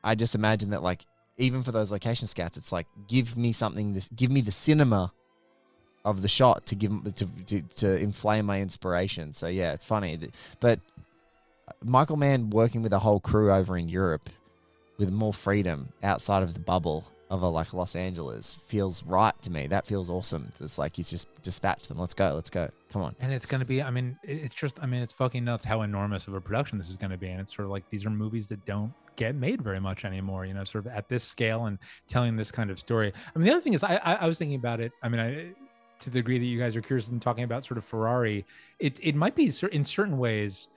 I just imagine that like, even for those location scouts, it's like, give me the cinema of the shot to give to inflame my inspiration. So yeah, it's funny, but Michael Mann working with a whole crew over in Europe with more freedom outside of the bubble of a like Los Angeles feels right to me. That feels awesome. It's like he's just dispatched them. Let's go. Let's go. Come on. And it's going to be, I mean, it's just, I mean, it's fucking nuts how enormous of a production this is going to be. And it's sort of like, these are movies that don't get made very much anymore, you know, sort of at this scale and telling this kind of story. I mean, the other thing is I was thinking about it. I mean, to the degree that you guys are curious in talking about sort of Ferrari, it might be in certain ways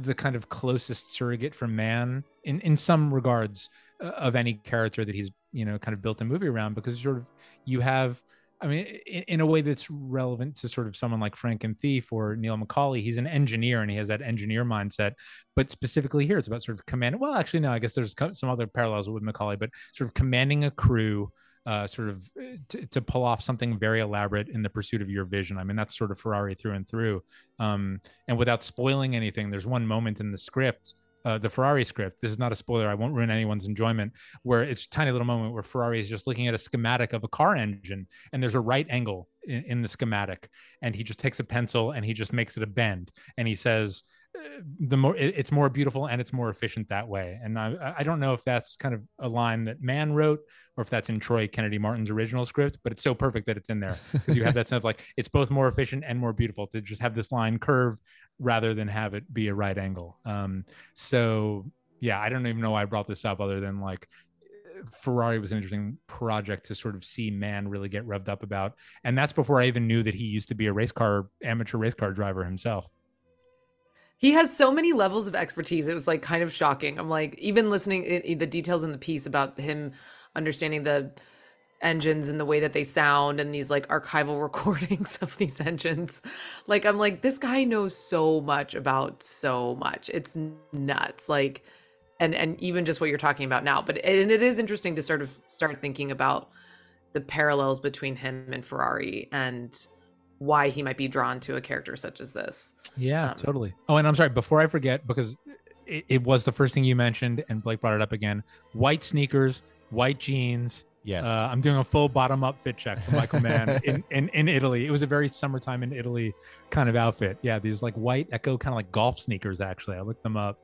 the kind of closest surrogate for Mann in some regards of any character that he's, you know, kind of built the movie around, because sort of you have, I mean, in a way that's relevant to sort of someone like Frank and Thief or Neil McCauley, he's an engineer and he has that engineer mindset, but specifically here, it's about sort of command. Well, actually, no, I guess there's some other parallels with McCauley, but sort of commanding a crew, sort of to pull off something very elaborate in the pursuit of your vision. I mean, that's sort of Ferrari through and through. And without spoiling anything, there's one moment in the script, the Ferrari script. This is not a spoiler. I won't ruin anyone's enjoyment, where it's a tiny little moment where Ferrari is just looking at a schematic of a car engine, and there's a right angle in the schematic. And he just takes a pencil and he just makes it a bend. And he says, it's more beautiful and it's more efficient that way. And I don't know if that's kind of a line that Mann wrote or if that's in Troy Kennedy Martin's original script, but it's so perfect that it's in there, because you have that sense of like, it's both more efficient and more beautiful to just have this line curve rather than have it be a right angle. So yeah, I don't even know why I brought this up, other than like Ferrari was an interesting project to sort of see Mann really get revved up about. And that's before I even knew that he used to be a amateur race car driver himself. He has so many levels of expertise. It was like kind of shocking. I'm like, even listening the details in the piece about him understanding the engines and the way that they sound and these like archival recordings of these engines. Like, I'm like, this guy knows so much about so much. It's nuts. Like, and even just what you're talking about now, but it is interesting to sort of start thinking about the parallels between him and Ferrari and why he might be drawn to a character such as this. Yeah, totally. Oh, and I'm sorry, before I forget, because it was the first thing you mentioned and Blake brought it up again, white sneakers, white jeans. Yes. I'm doing a full bottom up fit check for Michael Mann in Italy. It was a very summertime in Italy kind of outfit. Yeah. These like white Echo, kind of like golf sneakers. Actually, I looked them up,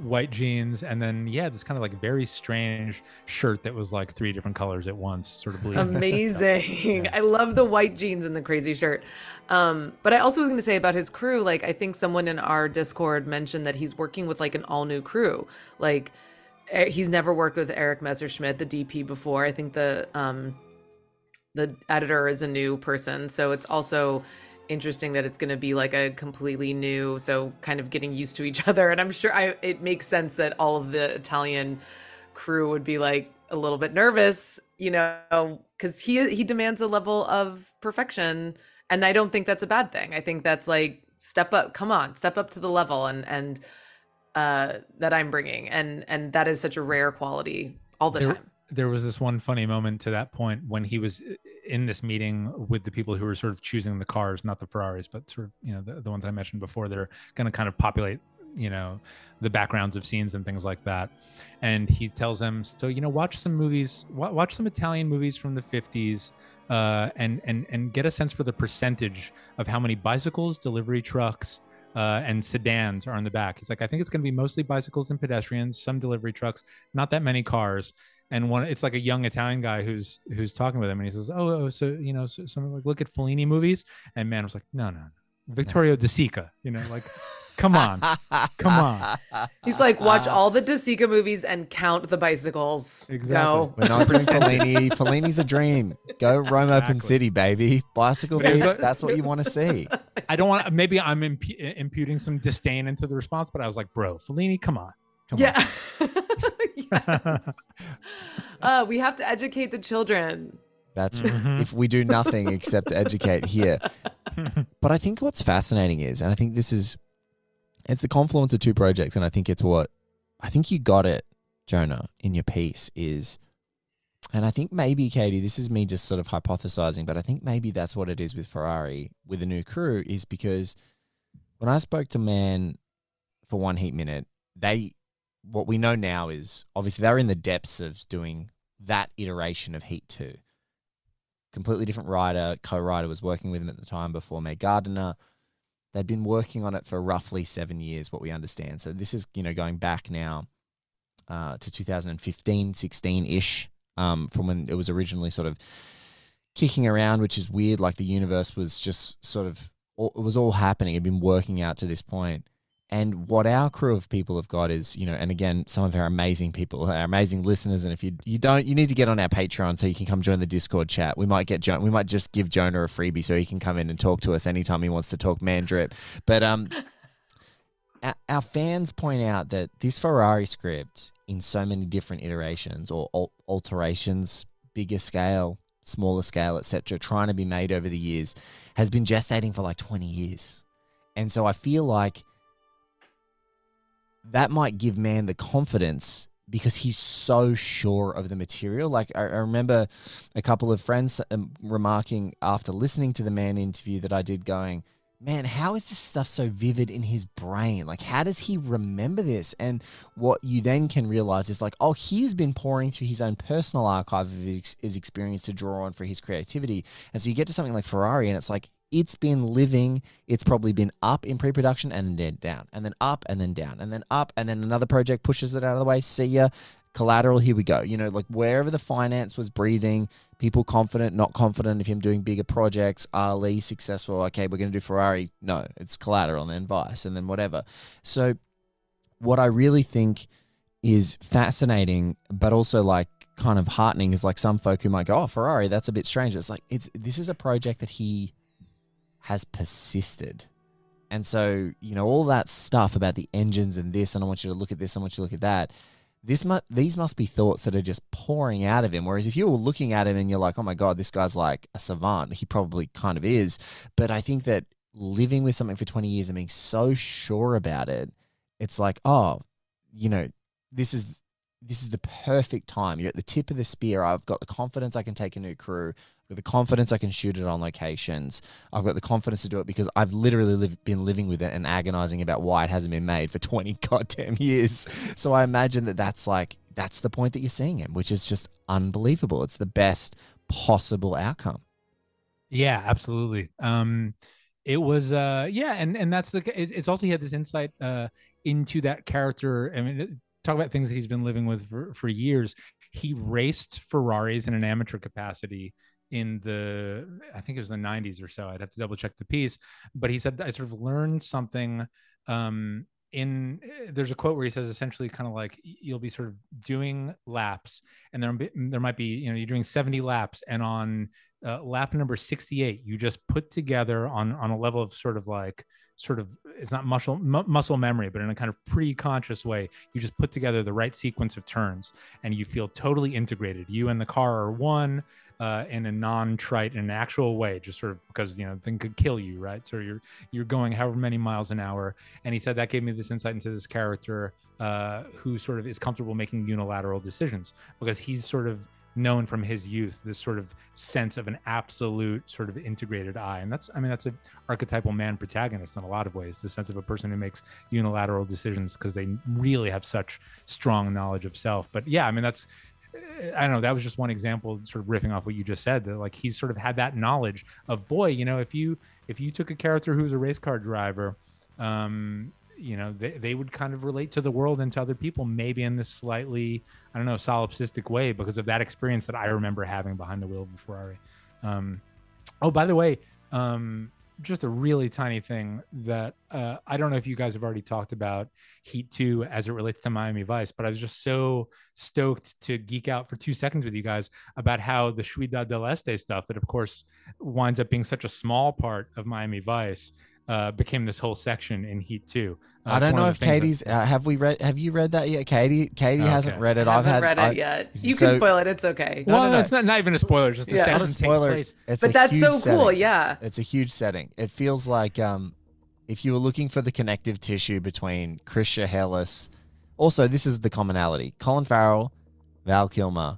white jeans. And then, yeah, this kind of like very strange shirt that was like three different colors at once, sort of bleeding. Amazing. Yeah. I love the white jeans and the crazy shirt. But I also was going to say about his crew, like, I think someone in our Discord mentioned that he's working with like an all new crew. Like, he's never worked with Eric Messerschmidt, the DP, before. I think the editor is a new person. So it's also interesting that it's going to be like a completely new, so kind of getting used to each other. And I'm sure it makes sense that all of the Italian crew would be like a little bit nervous, you know, because he demands a level of perfection, and I don't think that's a bad thing. I think that's like, step up, come on, step up to the level and that I'm bringing, and that is such a rare quality all the time. There was this one funny moment to that point when he was in this meeting with the people who were sort of choosing the cars, not the Ferraris, but sort of, you know, the ones I mentioned before, they're going to kind of populate, you know, the backgrounds of scenes and things like that. And he tells them, so, you know, watch some movies, watch some Italian movies from the 50s, and get a sense for the percentage of how many bicycles, delivery trucks, and sedans are on the back. He's like, I think it's going to be mostly bicycles and pedestrians, some delivery trucks, not that many cars. And one, it's like a young Italian guy who's talking with him, and he says, "Oh, so you know, someone like look at Fellini movies." And Mann was like, "No, Vittorio De Sica, you know, like, come on." He's like, "Watch all the De Sica movies and count the bicycles." Exactly. Go. We're not doing Fellini. Fellini's a dream. Go roam exactly. Open city, baby. Bicycle thief. That's what you want to see. I don't want. Maybe I'm imputing some disdain into the response, but I was like, "Bro, Fellini, come on." Yeah. Yes. We have to educate the children. That's if we do nothing except educate here. But I think what's fascinating is, and I think this is, it's the confluence of two projects, and I think it's what, I think you got it, Jonah, in your piece is, and I think maybe, Katie, this is me just sort of hypothesizing, but I think maybe that's what it is with Ferrari, with a new crew, is because when I spoke to Mann for One Heat Minute, what we know now is obviously they're in the depths of doing that iteration of Heat 2. Completely different writer, co-writer was working with him at the time before May Gardner. They'd been working on it for roughly 7 years, what we understand. So this is, you know, going back now to 2015, 16-ish, from when it was originally sort of kicking around, which is weird. Like the universe was just sort of, it was all happening. It'd been working out to this point. And what our crew of people have got is, you know, and again, some of our amazing people, our amazing listeners. And if you don't, you need to get on our Patreon so you can come join the Discord chat. We might get Jonah, we might just give Jonah a freebie so he can come in and talk to us anytime he wants to talk man drip. But our fans point out that this Ferrari script, in so many different iterations or alterations, bigger scale, smaller scale, etc., trying to be made over the years, has been gestating for like 20 years. And so I feel like that might give Mann the confidence because he's so sure of the material. Like I remember a couple of friends remarking after listening to the Mann interview that I did, going, man, how is this stuff so vivid in his brain? Like, how does he remember this? And what you then can realize is like, oh, he's been pouring through his own personal archive of his experience to draw on for his creativity. And so you get to something like Ferrari and it's like, it's been living, it's probably been up in pre-production and then down, and then up and then down, and then up, and then another project pushes it out of the way. See ya, Collateral, here we go. You know, like wherever the finance was breathing, people confident, not confident of him doing bigger projects. Ali, successful, okay, we're going to do Ferrari. No, it's Collateral, and then Vice, and then whatever. So what I really think is fascinating, but also like kind of heartening, is like some folk who might go, oh, Ferrari, that's a bit strange. It's like, this is a project that he has persisted. And so, you know, all that stuff about the engines and this, and I want you to look at this, I want you to look at that. These must be thoughts that are just pouring out of him. Whereas if you were looking at him and you're like, oh my God, this guy's like a savant, he probably kind of is. But I think that living with something for 20 years and being so sure about it, it's like, oh, you know, this is the perfect time. You're at the tip of the spear. I've got the confidence I can take a new crew. With the confidence I can shoot it on locations. I've got the confidence to do it because I've literally been living with it and agonizing about why it hasn't been made for 20 goddamn years. So I imagine that that's the point that you're seeing him, which is just unbelievable. It's the best possible outcome. Yeah, absolutely. It was, yeah. And that's it's also, he had this insight into that character. I mean, talk about things that he's been living with for years. He raced Ferraris in an amateur capacity in the, I think it was the 90s or so. I'd have to double check the piece, but he said, I sort of learned something there's a quote where he says, essentially kind of like, you'll be sort of doing laps and there might be, you know, you're doing 70 laps and on lap number 68, you just put together on a level of sort of it's not muscle memory, but in a kind of pre-conscious way, you just put together the right sequence of turns and you feel totally integrated. You and the car are one in a non-trite, in an actual way, just sort of because, you know, the thing could kill you, right? So you're going however many miles an hour. And he said that gave me this insight into this character who sort of is comfortable making unilateral decisions because he's sort of known from his youth, this sort of sense of an absolute sort of integrated eye. And that's, I mean, that's an archetypal man protagonist in a lot of ways, the sense of a person who makes unilateral decisions because they really have such strong knowledge of self. But yeah, I mean, that's, I don't know, that was just one example, sort of riffing off what you just said, that like he's sort of had that knowledge of, boy, you know, if you took a character who's a race car driver, you know, they would kind of relate to the world and to other people, maybe in this slightly, I don't know, solipsistic way because of that experience that I remember having behind the wheel of a Ferrari. Oh, by the way, just a really tiny thing that I don't know if you guys have already talked about Heat 2 as it relates to Miami Vice, but I was just so stoked to geek out for 2 seconds with you guys about how the Ciudad del Este stuff that, of course, winds up being such a small part of Miami Vice became this whole section in Heat 2. I don't know if Katie's have you read that yet? Katie okay. Hasn't read it. I haven't read it yet. You can spoil it. It's okay. Well, no. It's not even a spoiler. It's just the section takes place. But that's so cool. Yeah. It's a huge setting. It feels like if you were looking for the connective tissue between Chris Chehalis, also this is the commonality. Colin Farrell, Val Kilmer,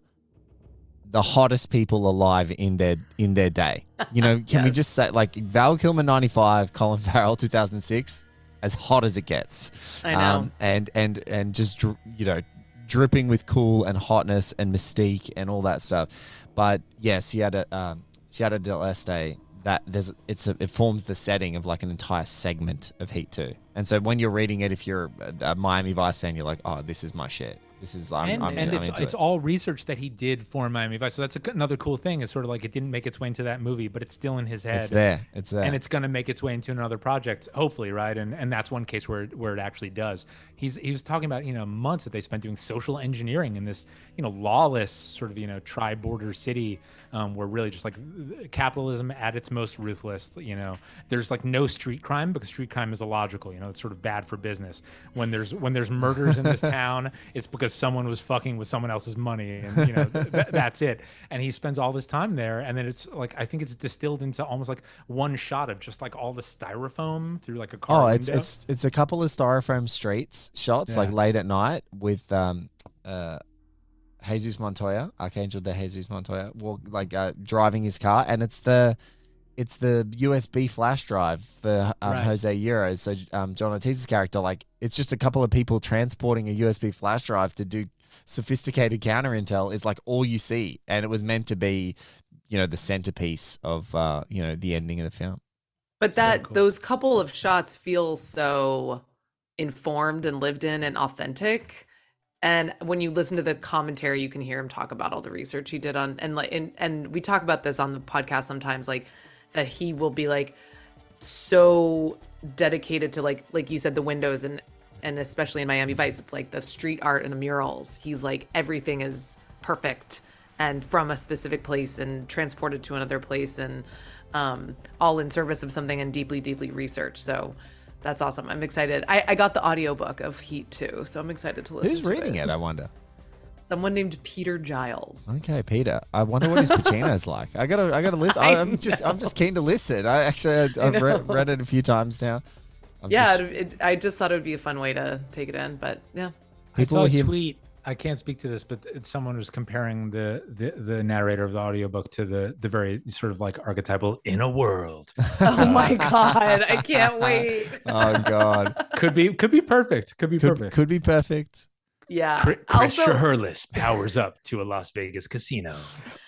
the hottest people alive in their day. You know, can we just say, like, Val Kilmer 95, Colin Farrell 2006, as hot as it gets. I know. And just, you know, dripping with cool and hotness and mystique and all that stuff. But yes, Ciudad del Este, that it forms the setting of like an entire segment of Heat 2. And so when you're reading it, if you're a Miami Vice fan, you're like, oh, this is my shit. This is it's all research that he did for Miami Vice. So that's another cool thing. It's sort of like it didn't make its way into that movie, but it's still in his head. It's there. And it's going to make its way into another project, hopefully, right? And that's one case where it actually does. He was talking about, months that they spent doing social engineering in this, lawless sort of, tri-border city where really just like capitalism at its most ruthless, there's like no street crime because street crime is illogical, it's sort of bad for business. When there's murders in this town, it's because someone was fucking with someone else's money, and that's it. And he spends all this time there, and then it's like I think it's distilled into almost like one shot of just like all the styrofoam through like a car window. It's a couple of styrofoam shots like late at night with Jesus Montoya, Archangel de Jesus Montoya, driving his car, and it's the USB flash drive for Jose Euros. So John Ortiz's character, it's just a couple of people transporting a USB flash drive to do sophisticated counter intel is like all you see. And it was meant to be, the centerpiece of, the ending of the film. But those couple of shots feel so informed and lived in and authentic. And when you listen to the commentary, you can hear him talk about all the research he did on, and we talk about this on the podcast sometimes, that he will be so dedicated to like you said, the windows and especially in Miami Vice, it's like the street art and the murals. He's like, everything is perfect and from a specific place and transported to another place and all in service of something and deeply, deeply researched. So that's awesome. I'm excited. I got the audiobook of Heat 2, so I'm excited to listen to it. Who's reading it, I wonder? Someone named Peter Giles. Okay, Peter. I wonder what his Pacino's like. I gotta listen. I'm just keen to listen. I've read it a few times now. I just thought it would be a fun way to take it in, but yeah. I saw a tweet. I can't speak to this, but someone was comparing the narrator of the audiobook to the very sort of like archetypal in a world. Oh my God. I can't wait. Oh God. Could be perfect. Could be perfect. Yeah. Chris Shaherless powers up to a Las Vegas casino.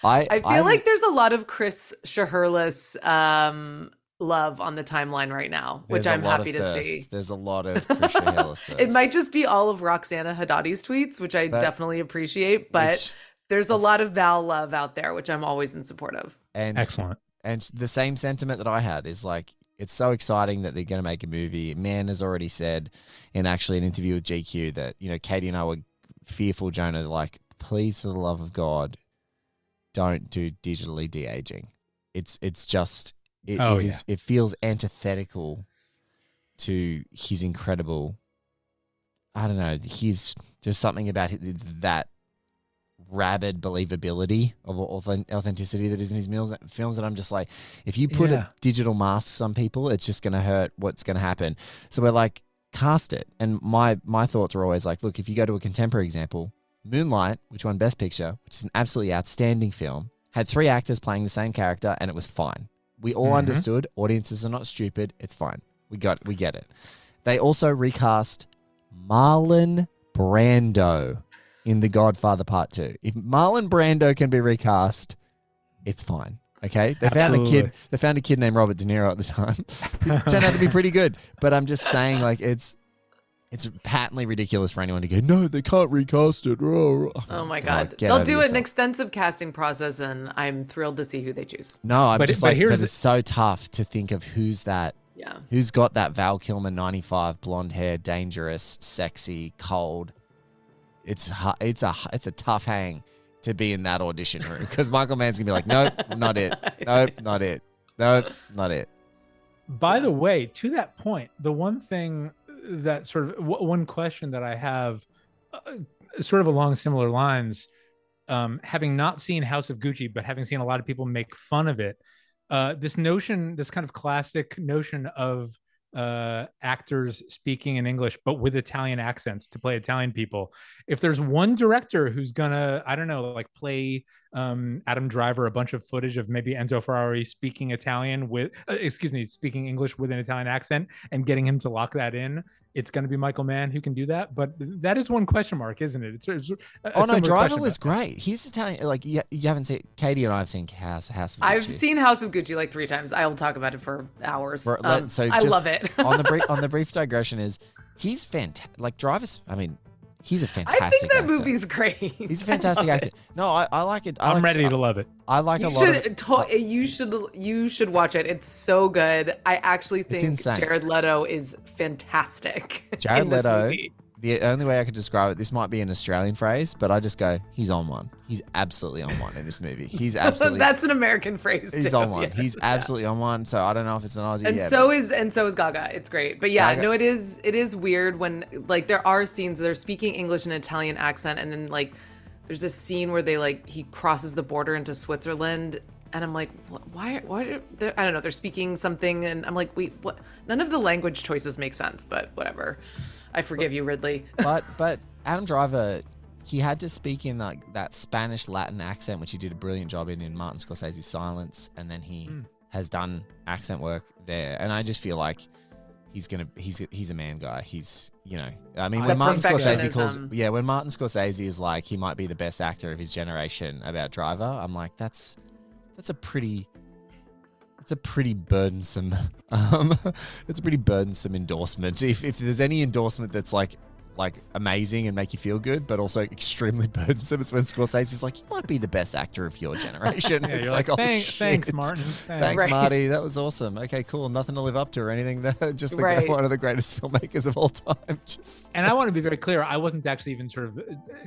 I feel like there's a lot of Chris Shaherless love on the timeline right now, which I'm happy to see. There's a lot of Chris Shaherless thirst. It might just be all of Roxana Haddadi's tweets, which I definitely appreciate, but there's a lot of Val love out there, which I'm always in support of. And excellent. And the same sentiment that I had is like, it's so exciting that they're going to make a movie. Mann has already said in actually an interview with GQ that, Katie and I were fearful, Jonah, please, for the love of God, don't do digitally de-aging. It feels antithetical to his incredible, I don't know, there's something about that rabid believability of authenticity that is in his films that I'm just like, if you put a digital mask on people, it's just going to hurt what's going to happen. So we're like, cast it. And my thoughts are always like, look, if you go to a contemporary example, Moonlight, which won Best Picture, which is an absolutely outstanding film, had 3 actors playing the same character and it was fine. We all understood audiences are not stupid. It's fine. We get it. They also recast Marlon Brando in The Godfather Part 2. If Marlon Brando can be recast, it's fine. Okay? They found a kid named Robert De Niro at the time. Turned out to be pretty good. But I'm just saying, it's patently ridiculous for anyone to go, no, they can't recast it. Oh my God. They'll do an extensive casting process, and I'm thrilled to see who they choose. No, it's so tough to think of who's that. Yeah. Who's got that Val Kilmer 95, blonde hair, dangerous, sexy, cold. It's a tough hang to be in that audition room because Michael Mann's going to be like, nope, not it. Nope, not it. Nope, not it. By the way, to that point, the one thing that sort of one question that I have sort of along similar lines, having not seen House of Gucci, but having seen a lot of people make fun of it, this kind of classic notion of actors speaking in English but with Italian accents to play Italian people. If there's one director who's gonna, I don't know, play Adam Driver a bunch of footage of maybe Enzo Ferrari speaking speaking English with an Italian accent and getting him to lock that in, it's going to be Michael Mann who can do that. But that is one question mark, isn't it? Driver was great. He's Italian. You haven't seen Katie and I have seen House of Gucci. I've seen House of Gucci 3 times. I will talk about it for hours. I love it. On the brief digression is he's fantastic. Driver's, He's a fantastic actor. I think that movie's great. He's a fantastic actor. No, I like it. I'm ready to love it. I like you should watch it. It's so good. I actually think Jared Leto is fantastic. Jared Leto. The only way I could describe it, this might be an Australian phrase, but I just go, he's on one. He's absolutely on one in this movie. He's absolutely. That's an American phrase. He's on one. Yes. He's absolutely on one. So I don't know if it's an Aussie. And so is Gaga. It's great. But yeah, Gaga. No, it is weird when like there are scenes they're speaking English in an Italian accent, and then like there's this scene where they like he crosses the border into Switzerland. And I'm like, why? I don't know. They're speaking something, and I'm like, wait, what? None of the language choices make sense, but whatever. I forgive you, Ridley. But Adam Driver, he had to speak in like that Spanish Latin accent, which he did a brilliant job in Martin Scorsese's Silence, and then he has done accent work there. And I just feel like he's a man guy. He's, you know, I mean, when Martin Scorsese when Martin Scorsese is like, he might be the best actor of his generation about Driver, I'm like, that's a pretty burdensome endorsement. If there's any endorsement that's like amazing and make you feel good, but also extremely burdensome, it's when Scorsese's like, you might be the best actor of your generation. Yeah, it's you're like, oh, shit. Thanks, Martin. Thanks, right. Marty. That was awesome. Okay, cool. Nothing to live up to or anything. Just one of the greatest filmmakers of all time. And I want to be very clear. I wasn't actually even sort of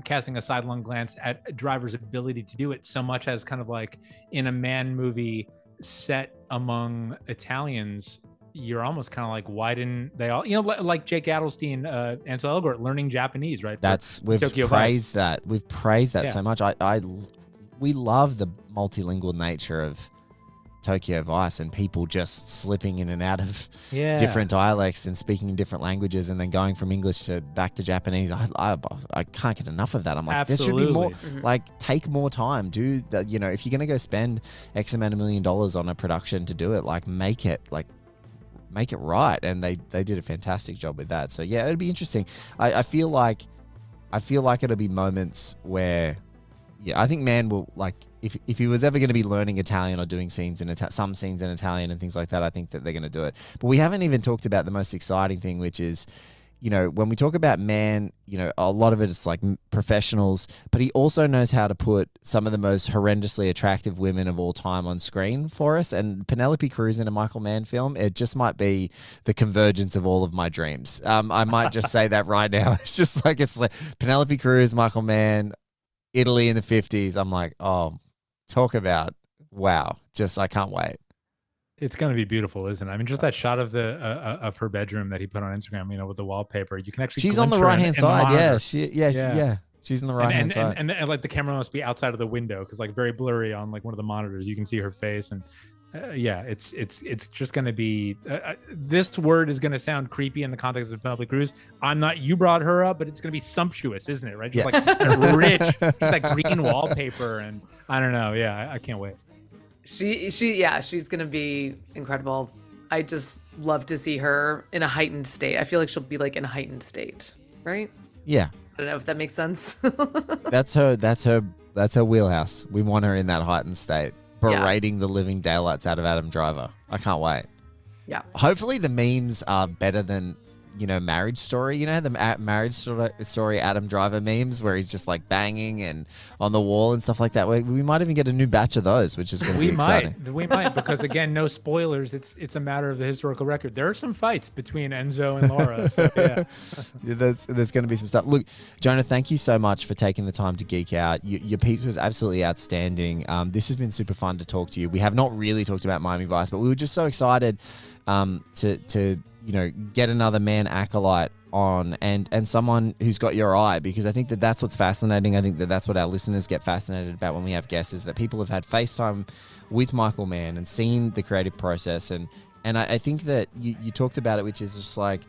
casting a sidelong glance at Driver's ability to do it so much as kind of like in a man movie set among Italians, you're almost kind of like, why didn't they all, you know, like Jake Adelstein, Ansel Elgort learning Japanese, right? We've praised that so much. We love the multilingual nature of Tokyo Vice and people just slipping in and out of different dialects and speaking in different languages and then going from English to back to Japanese. I can't get enough of that. I'm like, Absolutely. There should be more, like, take more time. Do that, you know, if you're going to go spend X amount of $1 million on a production to do it, like, make it right. And they did a fantastic job with that. So yeah, it'd be interesting. I feel like it'll be moments where, yeah, I think Mann will, like, if he was ever going to be learning Italian or doing scenes in some scenes in Italian and things like that, I think that they're going to do it. But we haven't even talked about the most exciting thing, which is, you know, when we talk about Mann, you know, a lot of it is like professionals, but he also knows how to put some of the most horrendously attractive women of all time on screen for us. And Penelope Cruz in a Michael Mann film, it just might be the convergence of all of my dreams. I might just say that right now. It's like Penelope Cruz, Michael Mann, Italy in the 50s. I'm like, oh, talk about, wow. Just, I can't wait. It's going to be beautiful, isn't it? I mean, just that shot of the of her bedroom that he put on Instagram, you know, with the wallpaper. You can actually, she's on the right-hand side. Yeah, she's on the right-hand side. And like the camera must be outside of the window because like very blurry on like one of the monitors. You can see her face and it's just going to be, this word is going to sound creepy in the context of Penelope Cruz. You brought her up, but it's going to be sumptuous, isn't it? Right? Just like rich, just like green wallpaper. And I don't know. Yeah. I can't wait. She's going to be incredible. I just love to see her in a heightened state. I feel like she'll be like in a heightened state, right? Yeah. I don't know if that makes sense. That's her wheelhouse. We want her in that heightened state. Berating the living daylights out of Adam Driver. I can't wait. Yeah. Hopefully the memes are better than, you know, Marriage Story. You know, the Marriage Story Adam Driver memes where he's just like banging and on the wall and stuff like that. We might even get a new batch of those, which is going to be exciting. We might because, again, no spoilers. It's a matter of the historical record. There are some fights between Enzo and Laura. So, yeah. There's going to be some stuff. Look, Jonah, thank you so much for taking the time to geek out. Your piece was absolutely outstanding. This has been super fun to talk to you. We have not really talked about Miami Vice, but we were just so excited to you know, get another man acolyte on and someone who's got your eye, because I think that that's what's fascinating. I think that that's what our listeners get fascinated about when we have guests, is that people have had FaceTime with Michael Mann and seen the creative process. And I think that you talked about it, which is just like,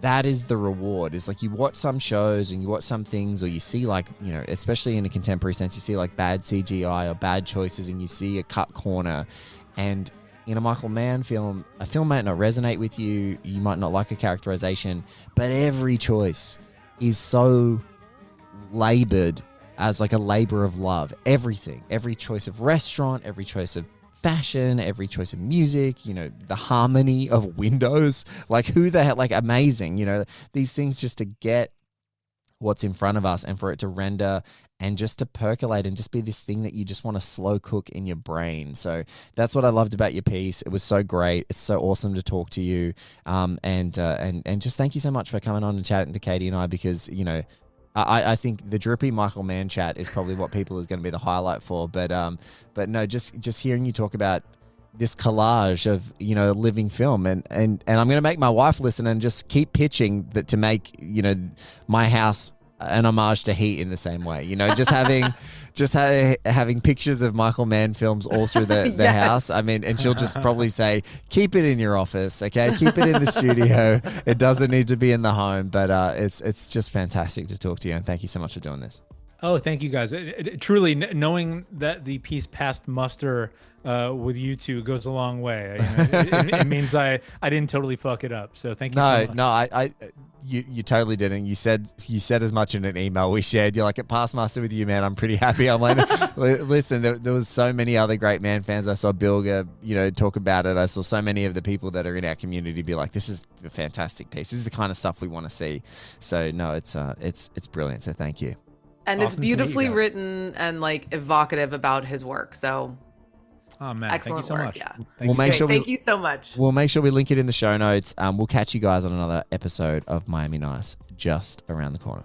that is the reward. It's like you watch some shows and you watch some things, or you see like, you know, especially in a contemporary sense, you see like bad CGI or bad choices and you see a cut corner. And in a Michael Mann film, a film might not resonate with you. You might not like a characterization, but every choice is so labored as like a labor of love. Everything, every choice of restaurant, every choice of fashion, every choice of music, you know, the harmony of windows, like who the hell, like amazing, you know, these things just to get what's in front of us and for it to render and just to percolate and just be this thing that you just want to slow cook in your brain. So that's what I loved about your piece. It was so great. It's so awesome to talk to you. And just thank you so much for coming on and chatting to Katie and I, because, you know, I think the drippy Michael Mann chat is probably what people is going to be the highlight for. But no, just hearing you talk about this collage of, you know, living film, and I'm going to make my wife listen and just keep pitching that to make, you know, my house an homage to Heat in the same way, you know, just having having pictures of Michael Mann films all through the yes. house. I mean, and she'll just probably say, keep it in your office, okay? Keep it in the studio. It doesn't need to be in the home, but it's just fantastic to talk to you, and thank you so much for doing this. Oh, thank you guys. Truly, knowing that the piece passed muster with you two goes a long way. You know, it means I didn't totally fuck it up. So thank you so much. No, you totally didn't. You said as much in an email we shared. You're like, it passed muster with you, man. I'm pretty happy. I'm like, listen, there was so many other great Man fans. I saw Bilge, you know, talk about it. I saw so many of the people that are in our community be like, this is a fantastic piece. This is the kind of stuff we want to see. So no, it's brilliant. So thank you. And awesome, it's beautifully written and like evocative about his work. So, oh man, excellent work. Yeah. Thank you so much. We'll make sure we link it in the show notes. We'll catch you guys on another episode of Miami Vice just around the corner.